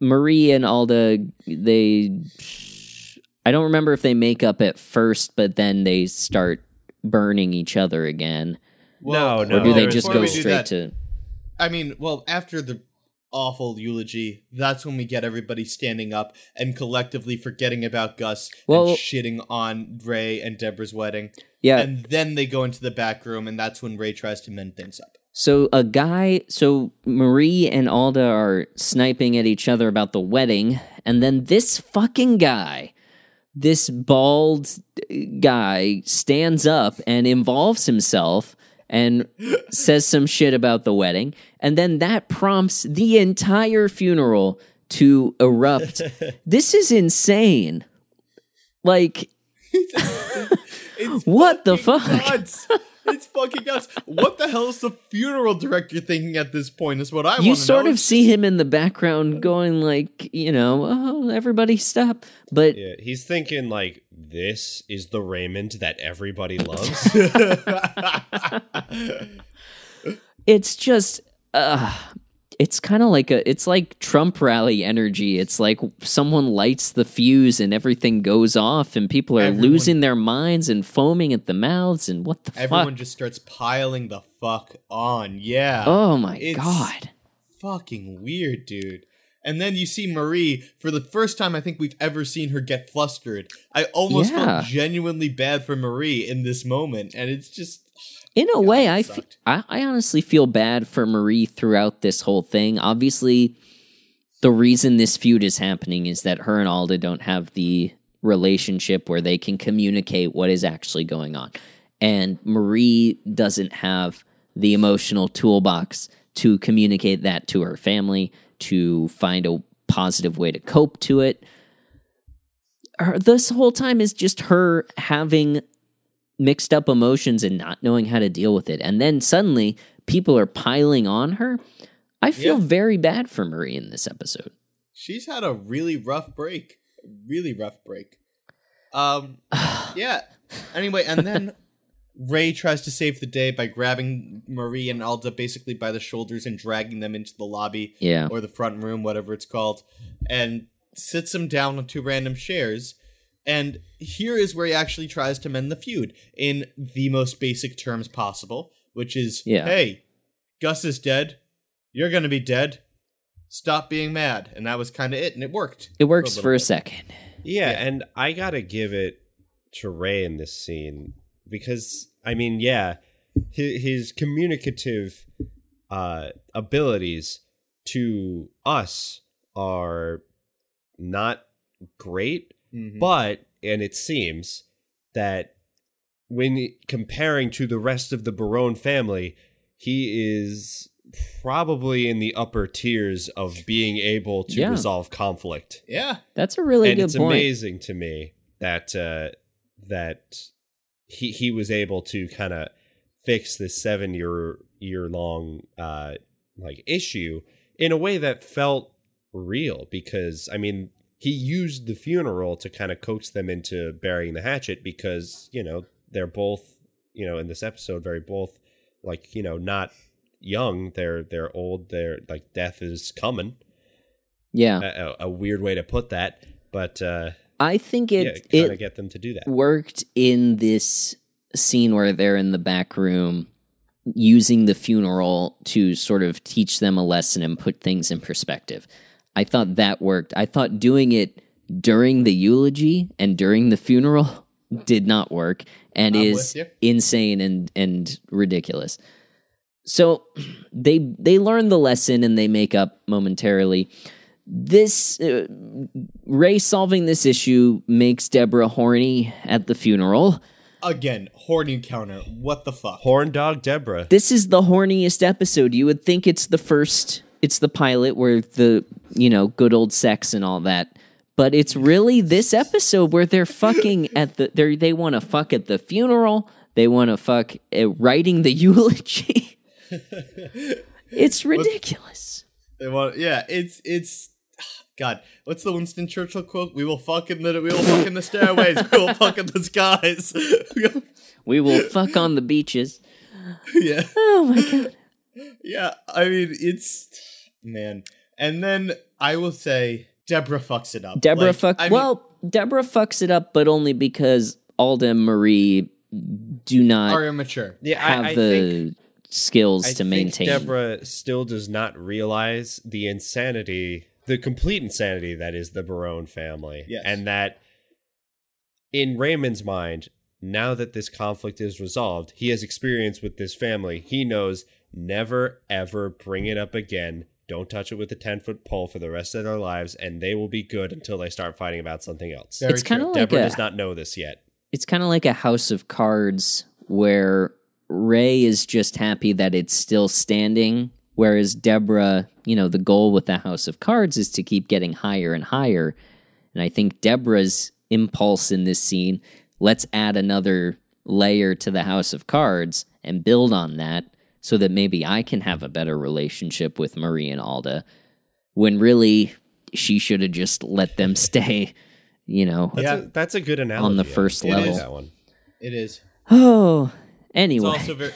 Marie and Alda, they, I don't remember if they make up at first, but then they start burning each other again. Well, no, no. Or do they just go straight that, to. I mean, well, after the awful eulogy, that's when we get everybody standing up and collectively forgetting about Gus well, and shitting on Ray and Deborah's wedding. Yeah. And then they go into the back room, and that's when Ray tries to mend things up. So a guy, so Marie and Alda are sniping at each other about the wedding, and then this fucking guy, this bald guy, stands up and involves himself and says some shit about the wedding, and then that prompts the entire funeral to erupt. This is insane. Like, it's what the fuck? Nuts. It's fucking us. What the hell is the funeral director thinking at this point is what I want to know. You sort of see him in the background going like, you know, oh, everybody stop. But yeah, he's thinking like, this is the Raymond that everybody loves. It's just, uh, it's kind of like a, it's like Trump rally energy. It's like someone lights the fuse and everything goes off and people are everyone, losing their minds and foaming at the mouths and what the everyone fuck. Everyone just starts piling the fuck on. Yeah. Oh my it's God. Fucking weird, dude. And then you see Marie, for the first time I think we've ever seen her get flustered. I almost yeah. felt genuinely bad for Marie in this moment. And it's just... In a God, way, I, f- I I honestly feel bad for Marie throughout this whole thing. Obviously, the reason this feud is happening is that her and Alda don't have the relationship where they can communicate what is actually going on. And Marie doesn't have the emotional toolbox to communicate that to her family, to find a positive way to cope to it. Her, this whole time is just her having... mixed up emotions and not knowing how to deal with it. And then suddenly people are piling on her. I feel yeah. very bad for Marie in this episode. She's had a really rough break. Really rough break. Um, yeah. Anyway, and then Ray tries to save the day by grabbing Marie and Alda basically by the shoulders and dragging them into the lobby yeah. or the front room, whatever it's called, and sits them down on two random chairs. And here is where he actually tries to mend the feud in the most basic terms possible, which is, yeah. hey, Gus is dead. You're going to be dead. Stop being mad. And that was kind of it, and it worked. It works for a, for a second. Yeah, yeah, and I got to give it to Ray in this scene because, I mean, yeah, his, his communicative uh, abilities to us are not great. Mm-hmm. But, and it seems that when comparing to the rest of the Barone family, he is probably in the upper tiers of being able to yeah. resolve conflict. Yeah. That's a really and good it's point. It's amazing to me that uh, that he he was able to kind of fix this seven year year long uh, like issue in a way that felt real because, I mean, he used the funeral to kind of coax them into burying the hatchet because, you know, they're both, you know, in this episode, very both like, you know, not young. They're they're old. They're like death is coming. Yeah. A, a weird way to put that. But uh, I think it, yeah, it get them to do that. Worked in this scene where they're in the back room using the funeral to sort of teach them a lesson and put things in perspective. I thought that worked. I thought doing it during the eulogy and during the funeral did not work and I'm is insane and, and ridiculous. So they they learn the lesson and they make up momentarily. This uh, Ray solving this issue makes Deborah horny at the funeral. Again, horn encounter. What the fuck? Horn dog Deborah. This is the horniest episode. You would think it's the first, it's the pilot where the, you know, good old sex and all that. But it's really this episode where they're fucking at the, they they want to fuck at the funeral. They want to fuck uh, writing the eulogy. It's ridiculous. They want, yeah, it's, it's. God, what's the Winston Churchill quote? We will fuck in the we will fuck in the stairways. We will fuck in the skies. We will fuck on the beaches. Yeah. Oh my god. Yeah, I mean it's man. And then I will say Deborah fucks it up. Deborah like, fuck. I mean, well, Deborah fucks it up, but only because Alda and Marie do not are immature. Yeah, have I, I the think, skills I to think maintain. Deborah still does not realize the insanity. The complete insanity that is the Barone family. Yes. And that in Raymond's mind, now that this conflict is resolved, he has experience with this family. He knows never, ever bring it up again. Don't touch it with a ten-foot pole for the rest of their lives, and they will be good until they start fighting about something else. Very it's kind of like Deborah a, does not know this yet. It's kind of like a house of cards where Ray is just happy that it's still standing. Whereas Deborah, you know, the goal with the House of Cards is to keep getting higher and higher. And I think Deborah's impulse in this scene, let's add another layer to the House of Cards and build on that so that maybe I can have a better relationship with Marie and Alda. When really, she should have just let them stay, you know. That's, yeah, a, that's a good analogy. On the first it level. It is. That one. It is. Oh, anyway, it's also, very,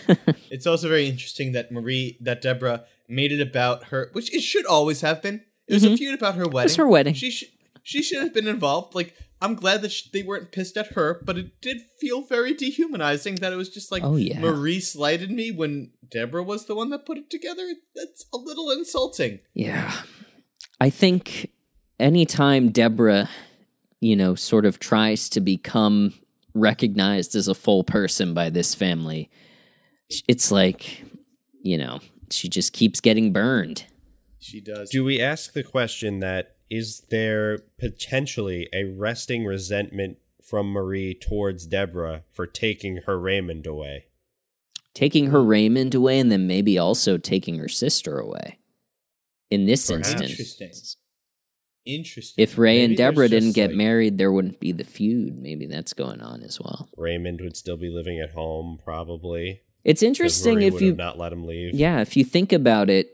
it's also very interesting that Marie, that Deborah made it about her, which it should always have been. It was mm-hmm. a feud about her wedding. It was her wedding. She sh- she should have been involved. Like, I'm glad that sh- they weren't pissed at her, but it did feel very dehumanizing that it was just like, oh, yeah. Marie slighted me when Deborah was the one that put it together. That's a little insulting. Yeah. I think anytime Deborah, you know, sort of tries to become recognized as a full person by this family, it's like, you know, she just keeps getting burned. She does. Do we ask the question that is there potentially a resting resentment from Marie towards Deborah for taking her Raymond away? Taking her Raymond away and then maybe also taking her sister away. In this Perhaps. instance. Interesting. Interesting. If Ray maybe and Deborah didn't get like, married, there wouldn't be the feud. Maybe that's going on as well. Raymond would still be living at home, probably. It's interesting if you not let him leave. Yeah, if you think about it,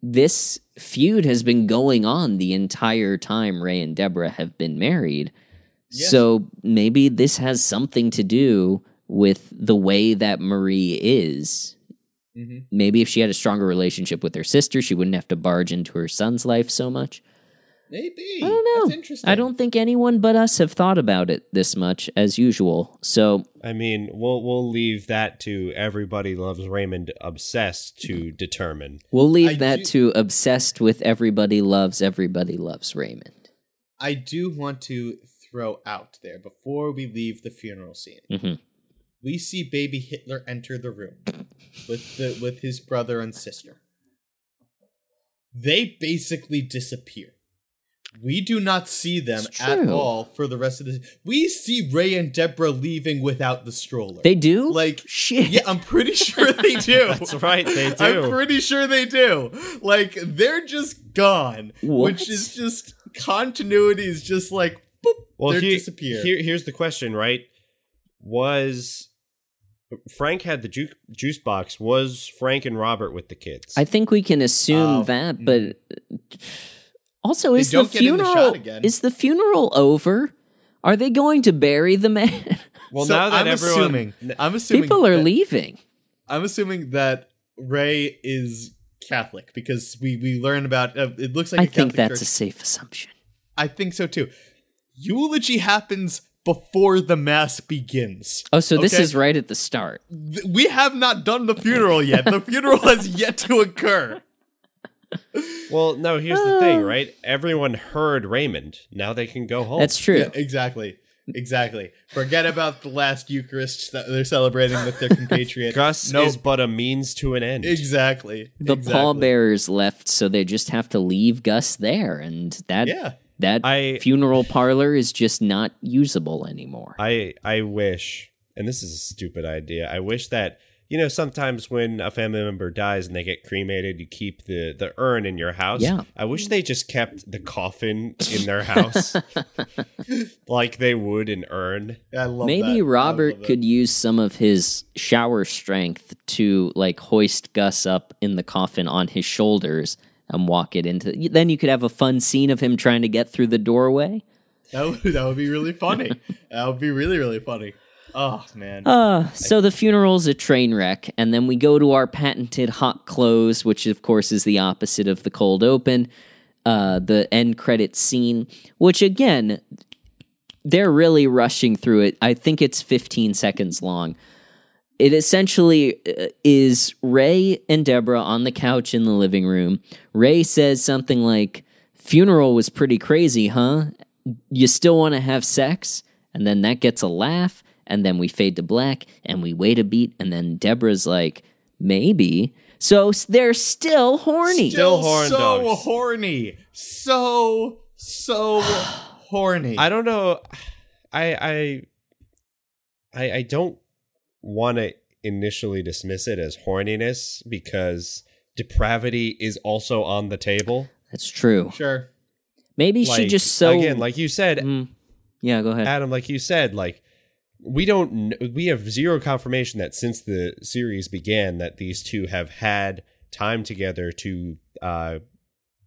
this feud has been going on the entire time Ray and Deborah have been married. Yes. So maybe this has something to do with the way that Marie is. Mm-hmm. Maybe if she had a stronger relationship with her sister, she wouldn't have to barge into her son's life so much. Maybe. I don't know. That's interesting. I don't think anyone but us have thought about it this much, as usual. So I mean, we'll we'll leave that to Everybody Loves Raymond Obsessed to determine. We'll leave I that do, to Obsessed with Everybody Loves Everybody Loves Raymond. I do want to throw out there, before we leave the funeral scene, mm-hmm. we see baby Hitler enter the room with the, with his brother and sister. They basically disappear. We do not see them at all for the rest of this. We see Ray and Deborah leaving without the stroller. They do? Like, shit. Yeah, I'm pretty sure they do. That's right, they do. I'm pretty sure they do. Like, they're just gone. What? Which is just, continuity is just like, boop, well, they disappear. Here, here's the question, right? Was, Frank had the ju- juice box. Was Frank and Robert with the kids? I think we can assume um, that, but... Also, is the funeral the is the funeral over? Are they going to bury the man? Well, so now that I'm everyone, assuming, I'm assuming people are that, leaving. I'm assuming that Ray is Catholic because we we learn about uh, it. Looks like I a think Catholic that's church. A safe assumption. I think so too. Eulogy happens before the mass begins. Oh, so okay? This is right at the start. We have not done the funeral yet. The funeral has yet to occur. Well, no, here's the thing, right? Everyone heard Raymond. Now they can go home. That's true. Yeah, exactly. Exactly. Forget about the last Eucharist that they're celebrating with their compatriot. Gus nope. is but a means to an end. Exactly. The exactly. pallbearers left, so they just have to leave Gus there. And that yeah. that I, funeral parlor is just not usable anymore. I, I wish, and this is a stupid idea, I wish that you know, sometimes when a family member dies and they get cremated, you keep the, the urn in your house. Yeah. I wish they just kept the coffin in their house like they would an urn. I love Maybe that. Maybe Robert could that. use some of his shower strength to like hoist Gus up in the coffin on his shoulders and walk it into. Then you could have a fun scene of him trying to get through the doorway. That would, that would be really funny. That would be really, really funny. Oh, man. Uh, so the funeral's a train wreck, and then we go to our patented hot close, which, of course, is the opposite of the cold open, uh, the end credits scene, which, again, they're really rushing through it. I think it's fifteen seconds long. It essentially is Ray and Deborah on the couch in the living room. Ray says something like, "Funeral was pretty crazy, huh? You still want to have sex?" And then that gets a laugh. And then we fade to black, and we wait a beat, and then Deborah's like, maybe. So they're still horny. Still horny. So dogs. horny. So, so horny. I don't know. I, I, I, I don't want to initially dismiss it as horniness, because depravity is also on the table. That's true. Sure. Maybe like, she just so... Again, like you said... Mm, yeah, go ahead. Adam, like you said, like, We don't. We have zero confirmation that since the series began that these two have had time together to uh,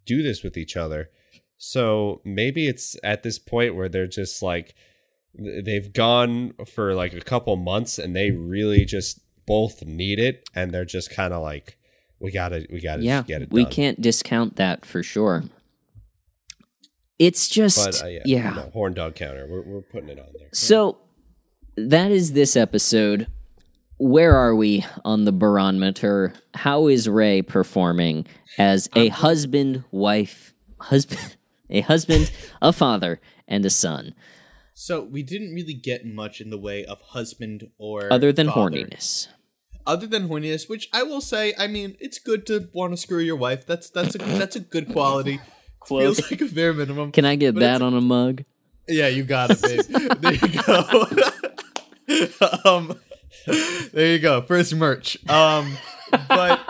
do this with each other. So maybe it's at this point where they're just like they've gone for like a couple months and they really just both need it, and they're just kind of like, we gotta, we gotta yeah, just get it. We done. Can't discount that for sure. It's just but, uh, yeah, yeah. No, horn dog counter. We're we're putting it on there. So. That is this episode. Where are we on the barometer? How is Ray performing as a husband, wife, husband, a husband, a father, and a son? So we didn't really get much in the way of husband or other than father. horniness. Other than horniness, which I will say, I mean, it's good to want to screw your wife. That's that's a that's a good quality. Close. Feels like a bare minimum. Can I get that on a mug? Yeah, you got it, babe. There you go. Um, there you go. First merch. Um, but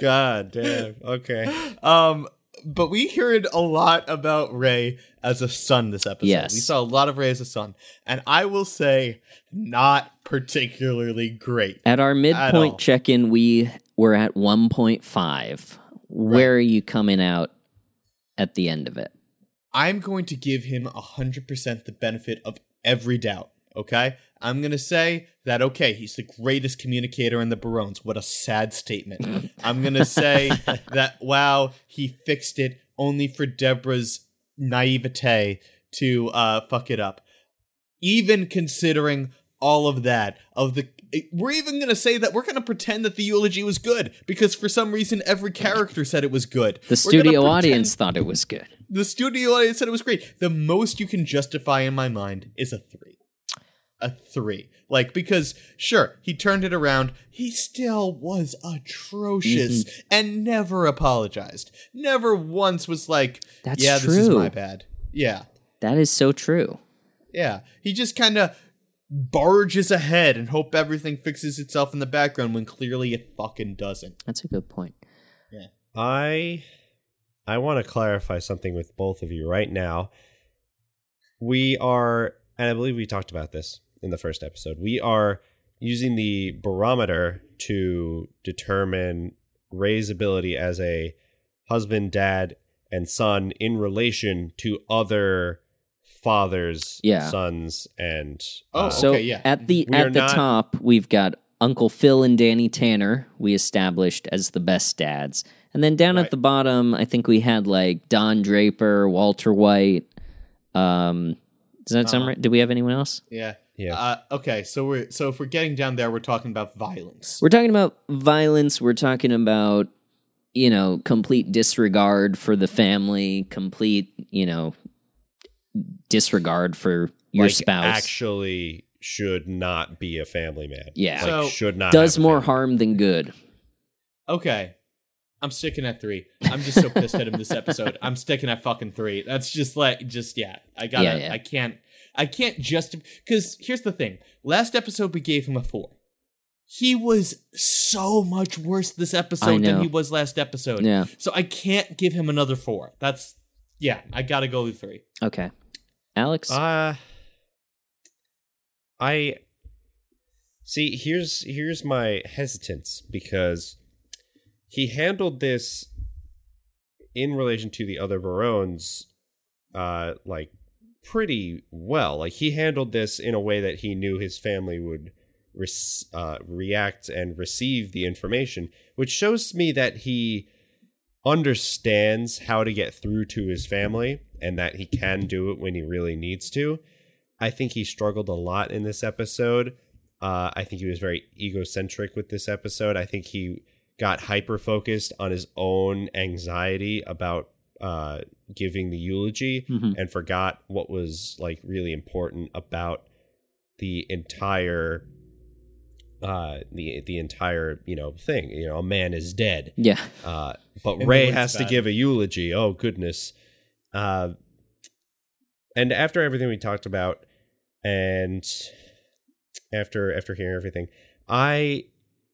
God damn. Okay. Um, but we heard a lot about Ray as a son this episode. Yes. We saw a lot of Ray as a son, and I will say, not particularly great. At our midpoint check-in, we were at one point five. Where right. are you coming out at the end of it? I'm going to give him one hundred percent the benefit of every doubt, okay? I'm going to say that, okay, he's the greatest communicator in the Barones. What a sad statement. I'm going to say that, wow, he fixed it only for Deborah's naivete to uh, fuck it up. Even considering all of that, of the, we're even going to say that we're going to pretend that the eulogy was good because for some reason every character said it was good. The studio audience thought it was good. The studio audience said it was great. The most you can justify in my mind is a three. A three. Like, because, sure, he turned it around. He still was atrocious mm-hmm. and never apologized. Never once was like, That's yeah, true. this is my bad. Yeah. That is so true. Yeah. He just kind of barges ahead and hope everything fixes itself in the background when clearly it fucking doesn't. That's a good point. Yeah. I... I want to clarify something with both of you right now. We are, and I believe we talked about this in the first episode, we are using the barometer to determine Ray's ability as a husband, dad, and son in relation to other fathers, yeah. sons, and uh, oh, so okay, yeah. at the we at the not... top we've got Uncle Phil and Danny Tanner. We established as the best dads, and then down right. at the bottom, I think we had like Don Draper, Walter White. Um, does that uh, sound right? Did we have anyone else? Yeah. Yeah. Uh, okay, so we're so if we're getting down there, we're talking about violence. We're talking about violence. We're talking about, you know, complete disregard for the family, complete, you know, disregard for your like spouse. Actually, should not be a family man. Yeah, like, so should not. Does more harm than good. Okay, I'm sticking at three. I'm just so pissed at him this episode. I'm sticking at fucking three. That's just like just yeah. I gotta. Yeah, yeah. I can't. I can't just because here's the thing. Last episode we gave him a four. He was so much worse this episode than he was last episode. Yeah. So I can't give him another four. That's yeah. I gotta go with three. Okay, Alex. Uh, I see. Here's here's my hesitance because he handled this in relation to the other Barones, uh, like. pretty well. Like he handled this in a way that he knew his family would re- uh, react and receive the information, which shows me that he understands how to get through to his family and that he can do it when he really needs to. I think he struggled a lot in this episode. Uh, I think he was very egocentric with this episode. I think he got hyper-focused on his own anxiety about uh giving the eulogy mm-hmm. and forgot what was like really important about the entire uh the the entire you know thing. You know, a man is dead. Yeah. Uh but and Ray has bad. to give a eulogy. Oh goodness. Uh and after everything we talked about and after after hearing everything, I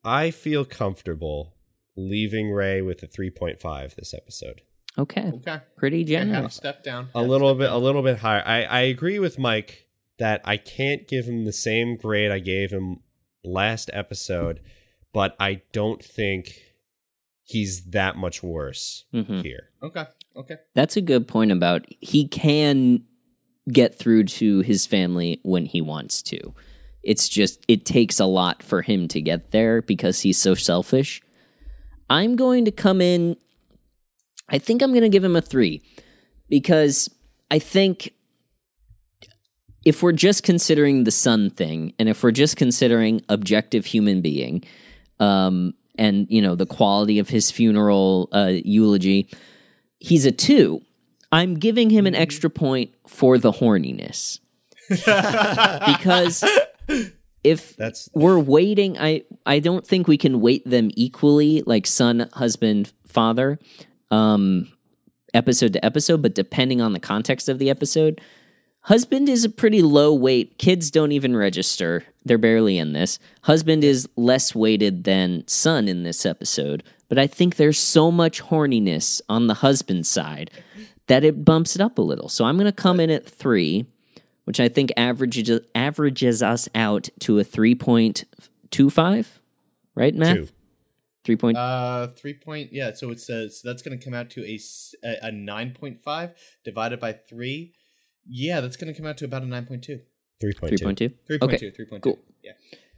I feel comfortable leaving Ray with a three point five this episode. Okay. Okay. Pretty generous. Yeah, step down. A little bit, a little bit higher. I, I agree with Mike that I can't give him the same grade I gave him last episode, but I don't think he's that much worse mm-hmm. here. Okay. Okay. That's a good point about he can get through to his family when he wants to. It's just, it takes a lot for him to get there because he's so selfish. I'm going to come in. I think I'm going to give him a three because I think if we're just considering the son thing and if we're just considering objective human being um, and, you know, the quality of his funeral uh, eulogy, he's a two. I'm giving him an extra point for the horniness because if That's... we're waiting, I, I don't think we can weight them equally like son, husband, father. Um, episode to episode, but depending on the context of the episode, husband is a pretty low weight. Kids don't even register. They're barely in this. Husband is less weighted than son in this episode, but I think there's so much horniness on the husband's side that it bumps it up a little. So I'm going to come in at three, which I think averages, averages us out to a three point two five, right, Matt? Two. Three point. Uh, three point. Yeah. So it says so that's going to come out to a a nine point five divided by three. Yeah, that's going to come out to about a nine point two. Three point two. Three point two. Three point two. Three point two. Yeah.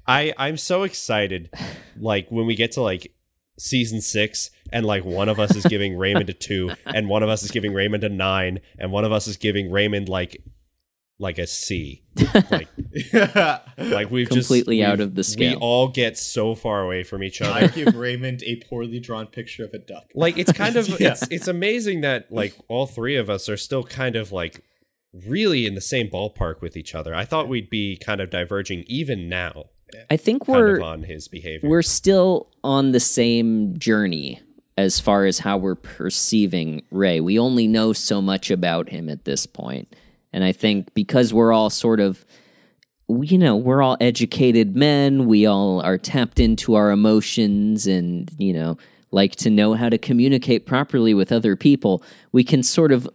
I I'm so excited, like when we get to like season six, and like one of us is giving Raymond a two, and one of us is giving Raymond a nine, and one of us is giving Raymond like like a C. Like, like we've completely just, out we've, of the scale. We all get so far away from each other. I give Raymond a poorly drawn picture of a duck. Like it's kind of yeah. it's it's amazing that like all three of us are still kind of like really in the same ballpark with each other. I thought we'd be kind of diverging even now. I think we're kind of on his behavior. We're still on the same journey as far as how we're perceiving Ray. We only know so much about him at this point. And I think because we're all sort of, you know, we're all educated men. We all are tapped into our emotions and, you know, like to know how to communicate properly with other people. We can sort of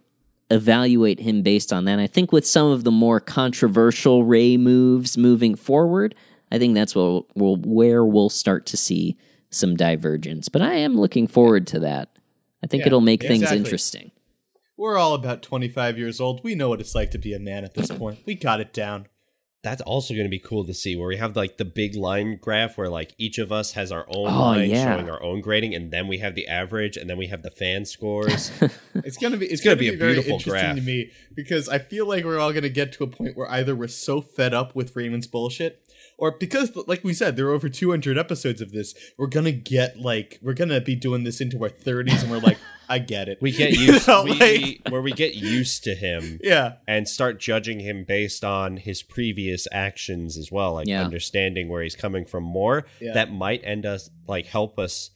evaluate him based on that. And I think with some of the more controversial Ray moves moving forward, I think that's what we'll, where we'll start to see some divergence. But I am looking forward to that. I think yeah, it'll make exactly. things interesting. We're all about twenty-five years old. We know what it's like to be a man at this point. We got it down. That's also going to be cool to see, where we have like the big line graph where like each of us has our own oh, line yeah. showing our own grading, and then we have the average, and then we have the fan scores. It's going to be it's, it's going to be, be a beautiful interesting graph to me, because I feel like we're all going to get to a point where either we're so fed up with Raymond's bullshit, or because, like we said, there are over two hundred episodes of this, we're going to get like we're going to be doing this into our thirties, and we're like, I get it. We get used you know, we, like, we, where we get used to him, yeah, and start judging him based on his previous actions as well, like yeah. understanding where he's coming from more. Yeah. That might end us like help us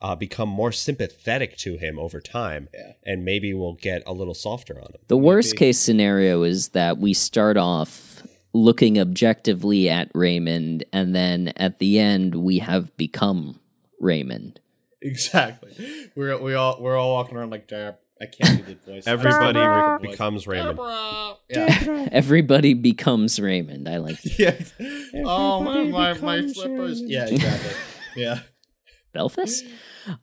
uh, become more sympathetic to him over time, yeah. and maybe we'll get a little softer on him. The maybe. worst case scenario is that we start off looking objectively at Raymond, and then at the end we have become Raymond. Exactly. We're we all we're all walking around like, I can't do the voice. Everybody Deborah. becomes Raymond. Yeah. Everybody becomes Raymond. I like that. Yes. Oh my my, my slippers. Raymond. Yeah, exactly. Yeah. Belfast?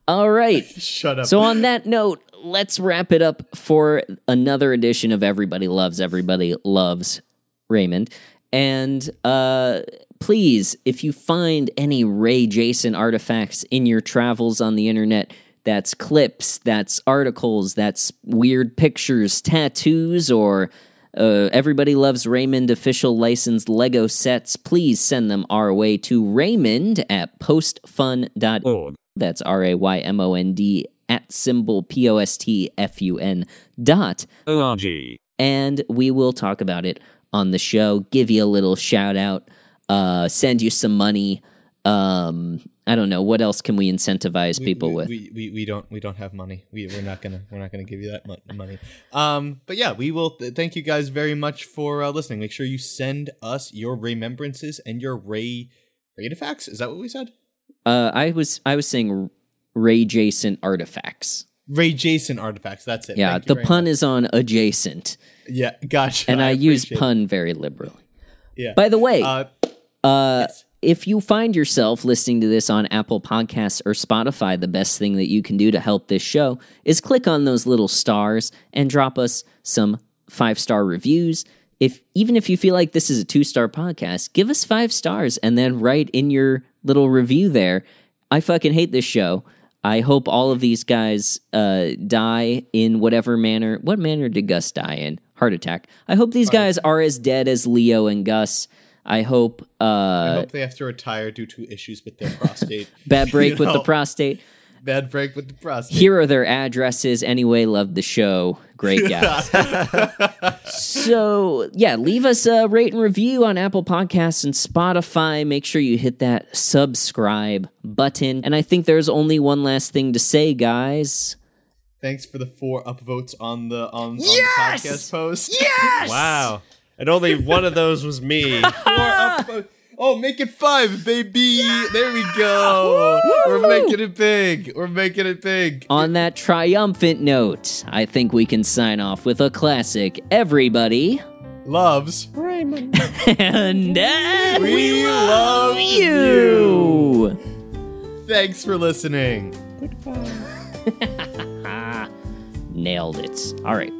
All right. Shut up. So on that note, let's wrap it up for another edition of Everybody Loves, Everybody Loves Raymond. And uh please, if you find any Ray Jason artifacts in your travels on the internet, that's clips, that's articles, that's weird pictures, tattoos, or uh, Everybody Loves Raymond official licensed Lego sets, please send them our way to raymond at postfun dot org. That's R A Y M O N D at symbol P O S T F U N dot O R G. And we will talk about it on the show, give you a little shout out. Uh, send you some money. Um, I don't know. What else can we incentivize we, people we, with? We, we we don't we don't have money. We we're not gonna we're not gonna give you that much money. Um, but yeah, we will. Th- thank you guys very much for uh, listening. Make sure you send us your remembrances and your Ray artifacts. Is that what we said? Uh, I was I was saying Ray Jason artifacts. Ray Jason artifacts. That's it. Yeah, thank the pun much. is on adjacent. Yeah, gotcha. And I, I use pun it. very liberally. Yeah. By the way. Uh, Uh, yes. If you find yourself listening to this on Apple Podcasts or Spotify, the best thing that you can do to help this show is click on those little stars and drop us some five-star reviews. If even if you feel like this is a two-star podcast, give us five stars and then write in your little review there, I fucking hate this show. I hope all of these guys uh, die in whatever manner. What manner did Gus die in? Heart attack. I hope these guys are as dead as Leo and Gus. I hope uh, I hope they have to retire due to issues with their prostate. Bad break you know? with the prostate. Bad break with the prostate. Here are their addresses. Anyway, loved the show. Great guys. So, yeah, leave us a rate and review on Apple Podcasts and Spotify. Make sure you hit that subscribe button. And I think there's only one last thing to say, guys. Thanks for the four upvotes on the, on, yes! on the podcast post. Yes! Wow. And only one of those was me. Oh, make it five, baby. Yeah! There we go. Woo! We're making it big. We're making it big. On that triumphant note, I think we can sign off with a classic. Everybody loves Raymond. And uh, we, we love, love you. you. Thanks for listening. Goodbye. Nailed it. All right.